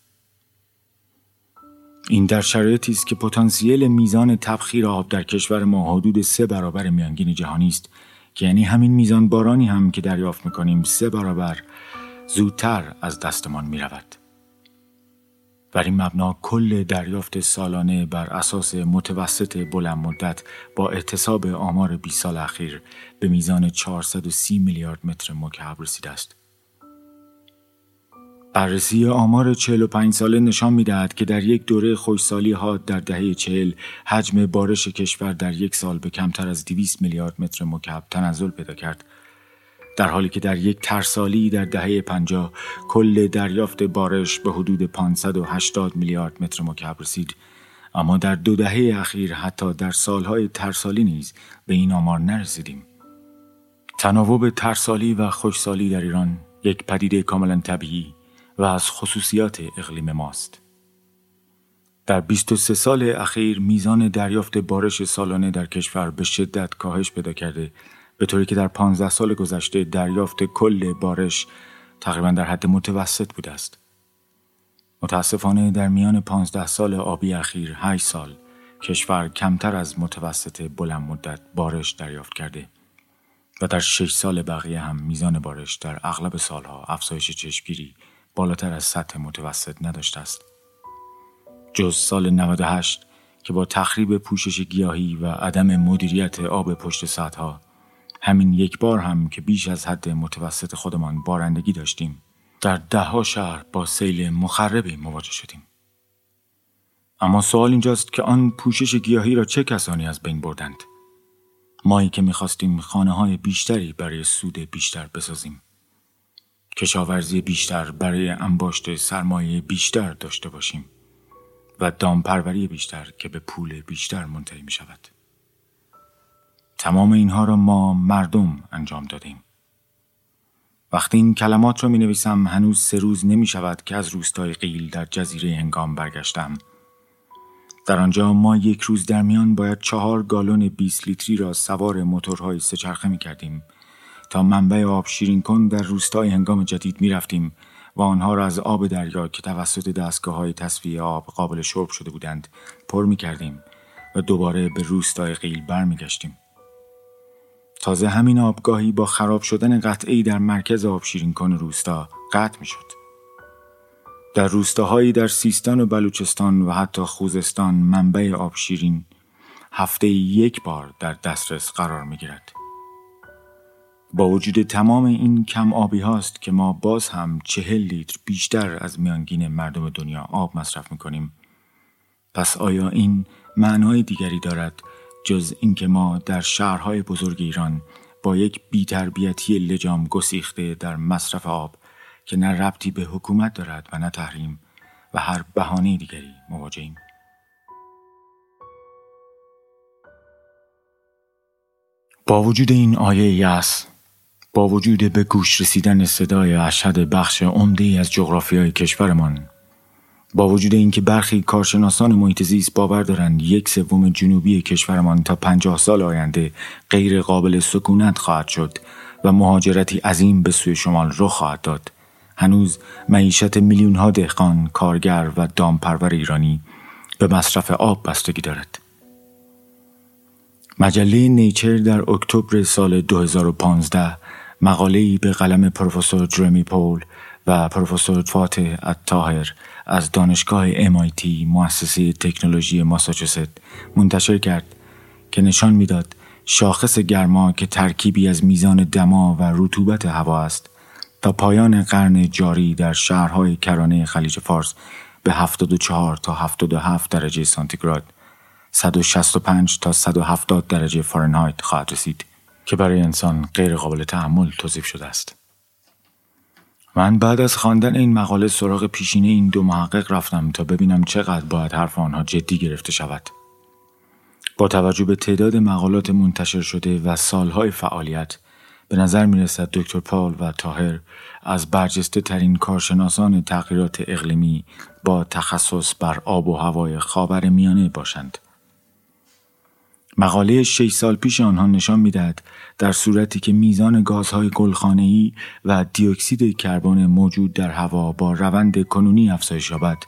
این در شرایطی است که پتانسیل میزان تبخیر آب در کشور ما حدود سه برابر میانگین جهانی است، که یعنی همین میزان بارانی هم که دریافت می‌کنیم سه برابر زودتر از دستمان می‌رود. بر این مبنا کل دریافت سالانه بر اساس متوسط بلند مدت با احتساب آمار بیست سال اخیر به میزان چهارصد و سی میلیارد متر مکعب رسیده است. بررسی آمار چهل و پنج ساله نشان می‌دهد که در یک دوره خشکسالی حاد در دهه چهل حجم بارش کشور در یک سال به کمتر از دویست میلیارد متر مکعب تنزل پیدا کرد، در حالی که در یک ترسالی در دهه پنجاه کل دریافت بارش به حدود پانصد و هشتاد میلیارد متر مکعب رسید. اما در دو دهه اخیر حتی در سالهای ترسالی نیز به این آمار نرسیدیم. تناوب ترسالی و خشکسالی در ایران یک پدیده کاملا طبیعی و از خصوصیات اقلیم ماست. در بیست و سه سال اخیر میزان دریافت بارش سالانه در کشور به شدت کاهش پیدا کرده، به طوری که در پانزده سال گذشته دریافت کل بارش تقریباً در حد متوسط بوده است. متاسفانه در میان پانزده سال آبی اخیر هشت سال کشور کمتر از متوسط بلند مدت بارش دریافت کرده و در شش سال بقیه هم میزان بارش در اغلب سالها افزایش چشمگیری بالاتر از سطح متوسط نداشته است، جز سال نود و هشت که با تخریب پوشش گیاهی و عدم مدیریت آب پشت سدها همین یک بار هم که بیش از حد متوسط خودمان بارندگی داشتیم، در ده‌ها شهر با سیل مخربی مواجه شدیم. اما سوال اینجاست که آن پوشش گیاهی را چه کسانی از بین بردند؟ مایی که می‌خواستیم خانه‌های بیشتری برای سود بیشتر بسازیم، کشاورزی بیشتر برای انباشت سرمایه بیشتر داشته باشیم و دامپروری بیشتر که به پول بیشتر منتهی می شود. تمام اینها را ما مردم انجام دادیم. وقتی این کلمات را می نویسم هنوز سه روز نمی شود که از روستای قیل در جزیره هنگام برگشتم. در آنجا ما یک روز در میان باید چهار گالون بیست لیتری را سوار موتورهای سه‌چرخه می کردیم تا منبع آب شیرین کن در روستای هنگام جدید می رفتیم و آنها را از آب دریا که توسط دستگاه‌های تصفیه آب قابل شرب شده بودند پر می کردیم و دوباره به روستای قیل بر می گشتیم. تازه همین آبگاهی با خراب شدن قطعه‌ای در مرکز آب شیرین کن روستا قطع می شد. در روستاهایی در سیستان و بلوچستان و حتی خوزستان منبع آب شیرین هفته یک بار در دسترس قرار می گیرد. با وجود تمام این کم آبی هاست که ما باز هم چهل لیتر بیشتر از میانگین مردم دنیا آب مصرف می کنیم. پس آیا این معنای دیگری دارد جز اینکه ما در شهرهای بزرگ ایران با یک بی‌تربیتی لجام گسیخته در مصرف آب که نه ربطی به حکومت دارد و نه تحریم و هر بهانه دیگری مواجهیم؟ با وجود این آیه یأس با وجود به گوش رسیدن صدای اشهد بخش عمده‌ای از جغرافیای کشورمان، با وجود اینکه برخی کارشناسان محیط زیست باور دارند یک سوم جنوبی کشورمان تا پنجاه سال آینده غیر قابل سکونت خواهد شد و مهاجرتی عظیم به سوی شمال رخ خواهد داد، هنوز معیشت میلیون‌ها دهقان، کارگر و دامپرور ایرانی به مصرف آب بستگی دارد. مجله نیچر در اکتبر سال دو هزار و پانزده مقاله‌ای به قلم پروفسور جرمی پول و پروفسور فاتح الطاهر از دانشگاه ام آی تی مؤسسه تکنولوژی ماساچوست منتشر کرد که نشان می‌داد شاخص گرما که ترکیبی از میزان دما و رطوبت هوا است تا پایان قرن جاری در شهرهای کرانه خلیج فارس به هفتاد و چهار تا هفتاد و هفت درجه سانتیگراد، صد و شصت و پنج تا صد و هفتاد درجه فارنهایت خواهد رسید که برای انسان غیر قابل تحمل توصیف شده است. من بعد از خواندن این مقاله سراغ پیشینه این دو محقق رفتم تا ببینم چقدر باید حرف آنها جدی گرفته شود. با توجه به تعداد مقالات منتشر شده و سالهای فعالیت، به نظر می رسد دکتر پال و طاهر از برجسته ترین کارشناسان تغییرات اقلیمی با تخصص بر آب و هوای خاورمیانه باشند. مقاله شش سال پیش آنها نشان می دهد در صورتی که میزان گازهای گلخانه‌ای و دیوکسید کربن موجود در هوا با روند کنونی افزایش یابد،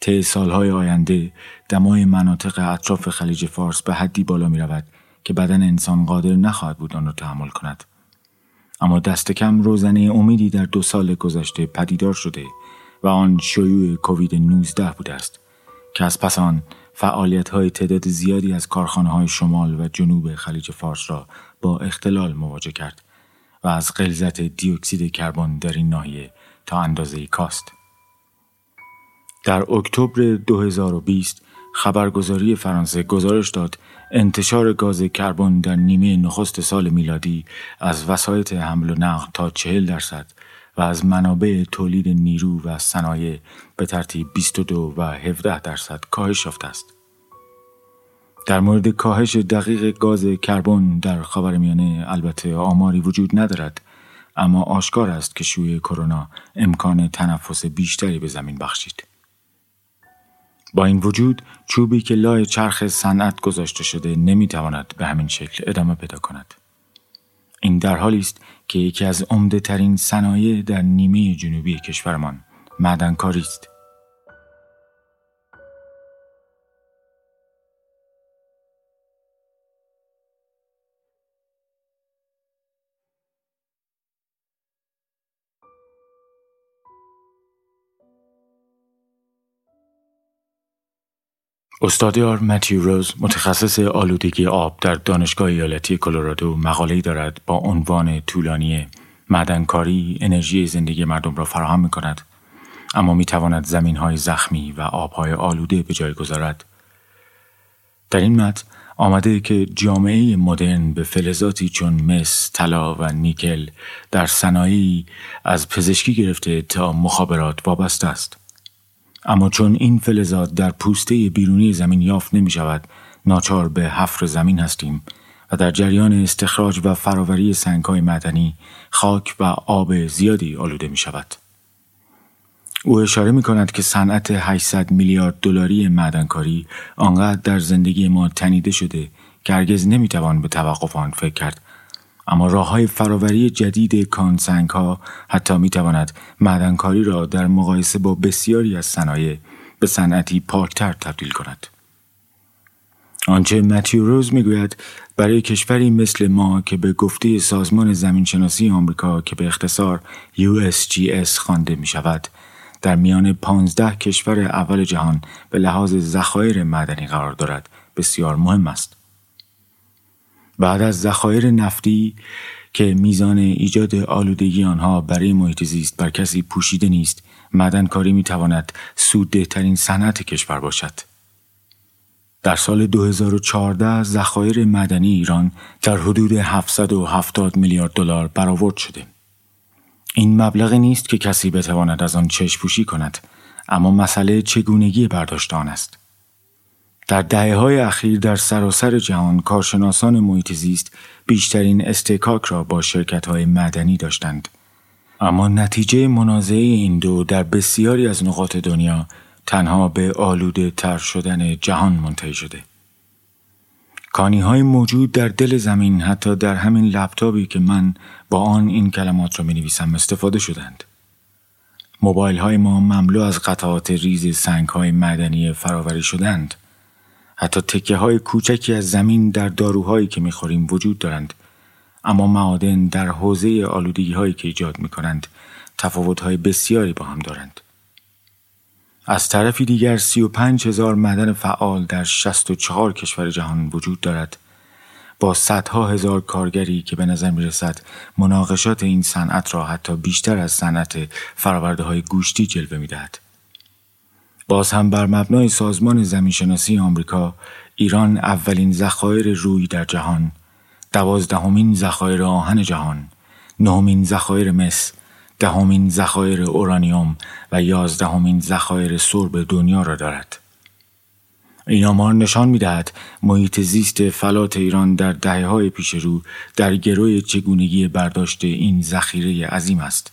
طی سالهای آینده دمای مناطق اطراف خلیج فارس به حدی بالا می رود که بدن انسان قادر نخواهد بود آن را تحمل کند. اما دست کم روزنه امیدی در دو سال گذشته پدیدار شده و آن شیوع کووید نوزده بوده است که از پس آن فعالیت‌های تعداد زیادی از کارخانه‌های شمال و جنوب خلیج فارس را با اختلال مواجه کرد و از غلظت دیوکسید کربن در این ناحیه تا اندازه‌ای کاست. در اکتبر دو هزار و بیست خبرگزاری فرانسه گزارش داد انتشار گاز کربن در نیمه نخست سال میلادی از وسایط حمل و نقل تا چهل درصد و از منابع تولید نیرو و صنایع به ترتیب بیست و دو و هفده درصد کاهش یافته است. در مورد کاهش دقیق گاز کربن در خاورمیانه البته آماری وجود ندارد، اما آشکار است که شیوع کرونا امکان تنفس بیشتری به زمین بخشید. با این وجود چوبی که لای چرخ صنعت گذاشته شده نمیتواند به همین شکل ادامه پیدا کند. این در حالی است که یکی از عمده ترین صنایع در نیمه جنوبی کشورمان معدنکاری است. استادیار متیو روز، متخصص آلودگی آب در دانشگاه ایالتی کلرادو، مقاله‌ای دارد با عنوان طولانی معدنکاری انرژی زندگی مردم را فراهم می‌کند، اما می‌تواند زمین‌های زخمی و آب‌های آلوده به جای گذارد. در این متن آمده که جامعه مدرن به فلزاتی چون مس، طلا و نیکل در صنایع از پزشکی گرفته تا مخابرات وابسته است. اما چون این فلزات در پوسته بیرونی زمین یافت نمی شود، ناچار به حفر زمین هستیم و در جریان استخراج و فراوری سنگ‌های معدنی خاک و آب زیادی آلوده می شود. او اشاره می کند که صنعت هشتصد میلیارد دلاری معدنکاری آنقدر در زندگی ما تنیده شده که هرگز نمی توان به توقف آن فکر کرد، اما راه‌های فراوری جدید کانسنگ‌ها حتی می‌تواند معدنکاری را در مقایسه با بسیاری از صنایع به صنعتی پاکتر تبدیل کند. آنچه متیو روز می‌گوید برای کشوری مثل ما که به گفته سازمان زمین‌شناسی آمریکا که به اختصار یو اس جی اس خوانده می‌شود، در میان پانزده کشور اول جهان به لحاظ ذخایر معدنی قرار دارد، بسیار مهم است. بعد از ذخایر نفتی که میزان ایجاد آلودگی آنها برای محیط زیست بر کسی پوشیده نیست، معدنکاری میتواند سوددهترین صنعت کشور باشد. در سال دو هزار و چهارده ذخایر معدنی ایران در حدود هفتصد و هفتاد میلیارد دلار برآورد شده. این مبلغی نیست که کسی بتواند از آن چشم‌پوشی کند، اما مسئله چگونگی برداشت آن است. در دهه‌های اخیر در سراسر جهان کارشناسان محیط زیست بیشترین استکاک را با شرکت‌های معدنی داشتند. اما نتیجه منازعه این دو در بسیاری از نقاط دنیا تنها به آلوده تر شدن جهان منتهی شده. کانی‌های موجود در دل زمین حتی در همین لپتاپی که من با آن این کلمات را می‌نویسم استفاده شدند. موبایل‌های ما مملو از قطعات ریز سنگ‌های معدنی فراوری شدند. حتی تکه‌های کوچکی از زمین در داروهایی که می‌خوریم وجود دارند، اما معادن در حوزه آلودگی‌هایی که ایجاد می‌کنند تفاوت‌های بسیاری با هم دارند. از طرفی دیگر سی و پنج هزار معدن فعال در شصت و چهار کشور جهان وجود دارد، با صدها هزار کارگری که به نظر می‌رسد مناقشات این صنعت را حتی بیشتر از صنعت فرآورده‌های گوشتی جلوه می‌دهد. باز هم بر مبنای سازمان زمینشناسی آمریکا، ایران اولین ذخایر رویی در جهان، دوازدهمین ذخایر آهن جهان، نهمین ذخایر مس، دهمین ذخایر اورانیوم و یازدهمین ذخایر سرب دنیا را دارد. این آمار نشان می‌دهد محیط زیست فلات ایران در دهه‌های پیش رو در گروی چگونگی برداشت این ذخیره عظیم است.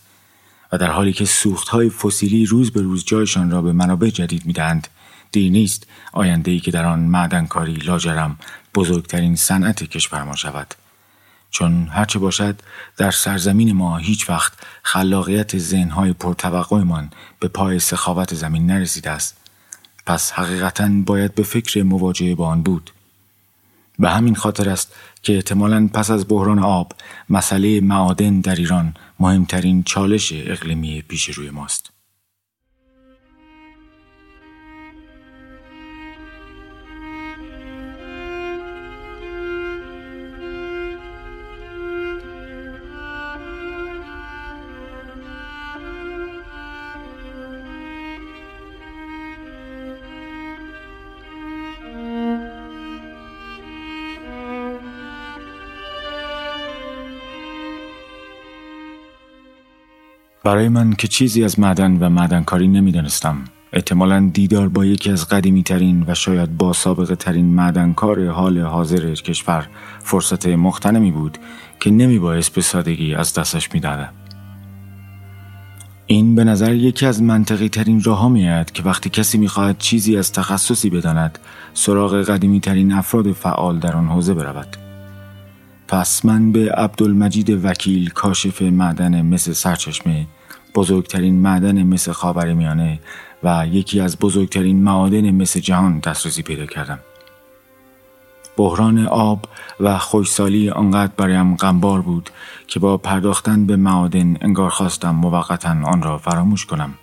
و در حالی که سوخت‌های فسیلی روز به روز جایشان را به منابع جدید می‌دهند، دیر نیست آینده‌ای که در آن معدنکاری لاجرم بزرگترین صنعت کشور ما شود. چون هرچه باشد در سرزمین ما هیچ وقت خلاقیت ذهن‌های پرتوقعمان به پای سخاوت زمین نرسیده است. پس حقیقتاً باید به فکر مواجهه با آن بود. به همین خاطر است که احتمالاً پس از بحران آب مسئله معادن در ایران مهمترین چالش اقلیمی پیش روی ماست. برای من که چیزی از معدن و معدنکاری نمی‌دانستم، احتمالاً دیدار با یکی از قدیمی‌ترین و شاید با سابقه ترین معدنکار حال حاضر کشور فرصت مغتنمی بود که نمی‌بایست به سادگی از دستش می‌دادم. این به نظر یکی از منطقی ترین راه‌ها میاد که وقتی کسی می‌خواهد چیزی از تخصصی بداند، سراغ قدیمی‌ترین افراد فعال در آن حوزه برود. پس من به عبدالمجید وکیل، کاشف معدن مس سرچشمه، بزرگترین معدن مس خاورمیانه و یکی از بزرگترین معادن مس جهان دسترسی پیدا کردم. بحران آب و خشکسالی آنقدر برایم غمبار بود که با پرداختن به معادن انگار خواستم موقتاً آن را فراموش کنم.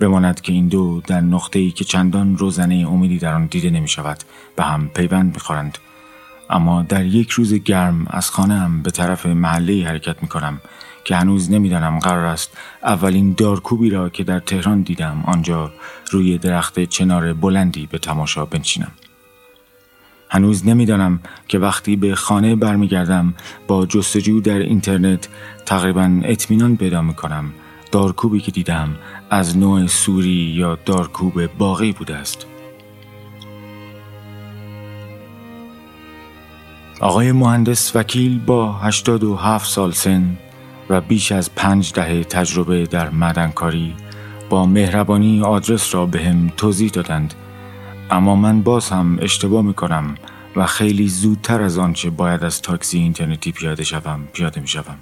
بماند که این دو در نقطه‌ای که چندان روزنه امیدی در آن دیده نمی شود به هم پیوند می خورند. اما در یک روز گرم از خانه‌ام به طرف محله‌ای حرکت می‌کنم که هنوز نمی‌دانم قرار است اولین دارکوبی را که در تهران دیدم آنجا روی درخت چنار بلندی به تماشا بنشینم. هنوز نمی‌دانم که وقتی به خانه برمیگردم با جستجو در اینترنت تقریباً اطمینان پیدا می‌کنم دارکوبی که دیدم از نوع سوری یا دارکوب باغی بوده است. آقای مهندس وکیل با هشتاد و هفت سال سن و بیش از پنج دهه تجربه در معدنکاری با مهربانی آدرس را بهم توضیح دادند، اما من باز هم اشتباه میکنم و خیلی زودتر از آنچه باید از تاکسی اینترنتی پیاده شوم پیاده میشوم.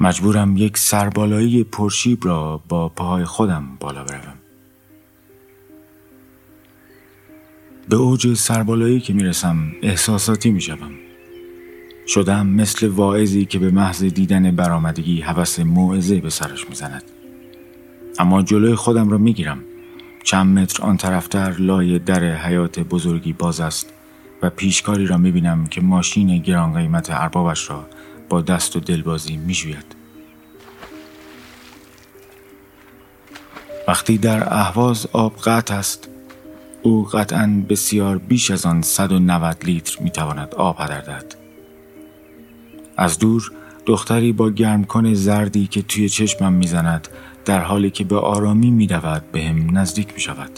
مجبورم یک سربالایی پرشیب را با پاهای خودم بالا بروم. به اوج سربالایی که میرسم احساساتی میشوم. شدم مثل واعظی که به محض دیدن برآمدگی هوس موعظه به سرش میزند. اما جلوی خودم را میگیرم. چند متر آن طرفتر لای در حیات بزرگی باز است و پیشکاری را میبینم که ماشین گران قیمت اربابش را با دست و دلبازی میشوید. وقتی در اهواز آب قطع است، او قطعاً بسیار بیش از آن صد و نود لیتر میتواند آب هدر دهد. از دور دختری با گرمکن زردی که توی چشمم میزند در حالی که به آرامی میدود بهم نزدیک میشود.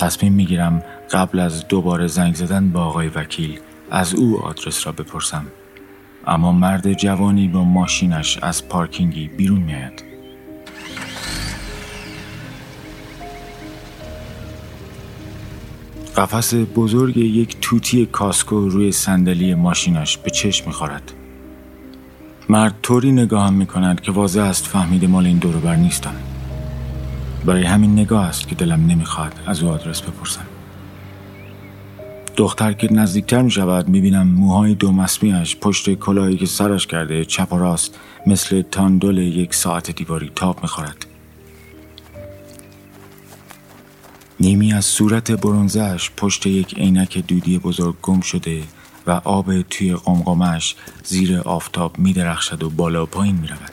تصمیم میگیرم قبل از دوباره زنگ زدن با آقای وکیل از او آدرس را بپرسم. اما مرد جوانی با ماشینش از پارکینگی بیرون میاد. قفس بزرگ یک توتی کاسکو روی صندلی ماشینش به چشم میخورد. مرد طوری نگاهم میکند که واضح است فهمیده مال این دوروبر نیستم. برای همین نگاه است که دلم نمیخواد از او آدرس بپرسم. دختر که نزدیکتر می شود می بینم موهای دومسمیش پشت کلاهی که سرش کرده چپ و راست مثل تاندول یک ساعت دیواری تاب می خورد. نیمی از صورت برنزهش پشت یک عینک دودی بزرگ گم شده و آب توی قمقمش زیر آفتاب می درخشد و بالا و پایین می رود.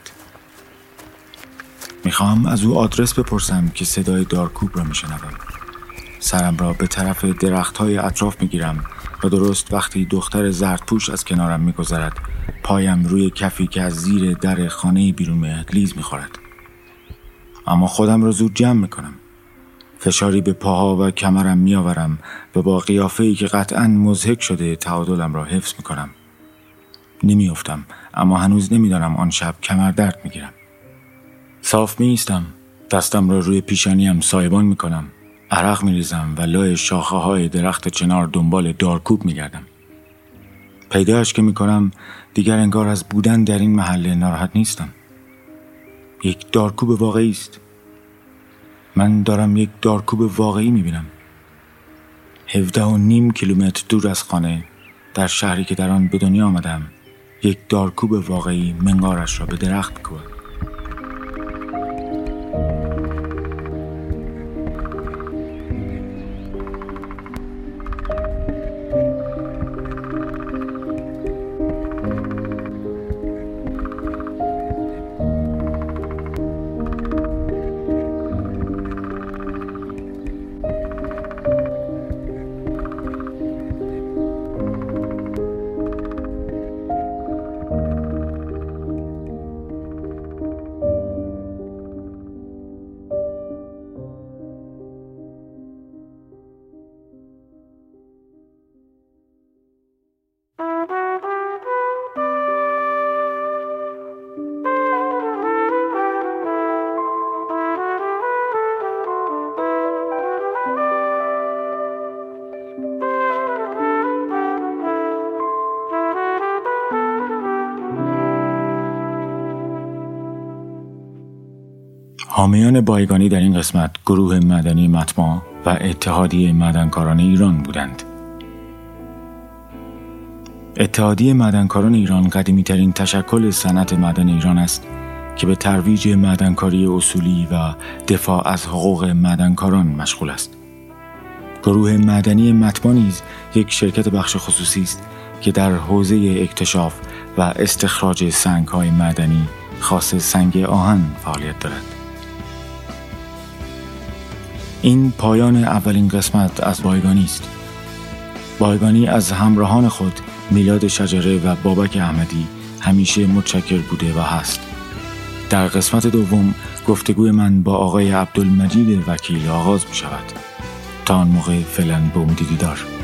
می خواهم از او آدرس بپرسم که صدای دارکوب را می شنوم. سرم را به طرف درخت‌های اطراف می‌گیرم و درست وقتی دختر زردپوش از کنارم می‌گذرد پایم روی کفی که از زیر در خانه بیرون میاد لیز می‌خورد. اما خودم را زود جمع می‌کنم. فشاری به پاها و کمرم می‌آورم و با قیافه‌ای که قطعاً مضحک شده تعادلم را حفظ می‌کنم. نمی‌افتم، اما هنوز نمی‌دانم آن شب کمر درد می‌گیرم. صاف می‌ایستم، دستم را روی پیشانیم سایبان می‌کنم. عرق میریزم و لای شاخه های درخت چنار دنبال دارکوب میگردم. پیداش که میکنم دیگر انگار از بودن در این محله ناراحت نیستم. یک دارکوب واقعی است. من دارم یک دارکوب واقعی میبینم. هفده و نیم کیلومتر دور از خانه، در شهری که در آن به دنیا آمدم، یک دارکوب واقعی منقارش را به درخت میکوبد. حامیان بایگانی در این قسمت گروه مدنی متما و اتحادیه معدنکاران ایران بودند. اتحادیه معدنکاران ایران قدیمی‌ترین تشکل صنعت معدن ایران است که به ترویج معدنکاری اصولی و دفاع از حقوق معدنکاران مشغول است. گروه مدنی متما نیز یک شرکت بخش خصوصی است که در حوزه اکتشاف و استخراج سنگ‌های معدنی خاصه سنگ آهن فعالیت دارد. این پایان اولین قسمت از بایگانی است. بایگانی از همراهان خود میلاد شجره و بابک احمدی همیشه متشکر بوده و هست. در قسمت دوم گفتگوی من با آقای عبدالمجید وکیل آغاز می شود. تا آن موقع فعلا به امید دیدار.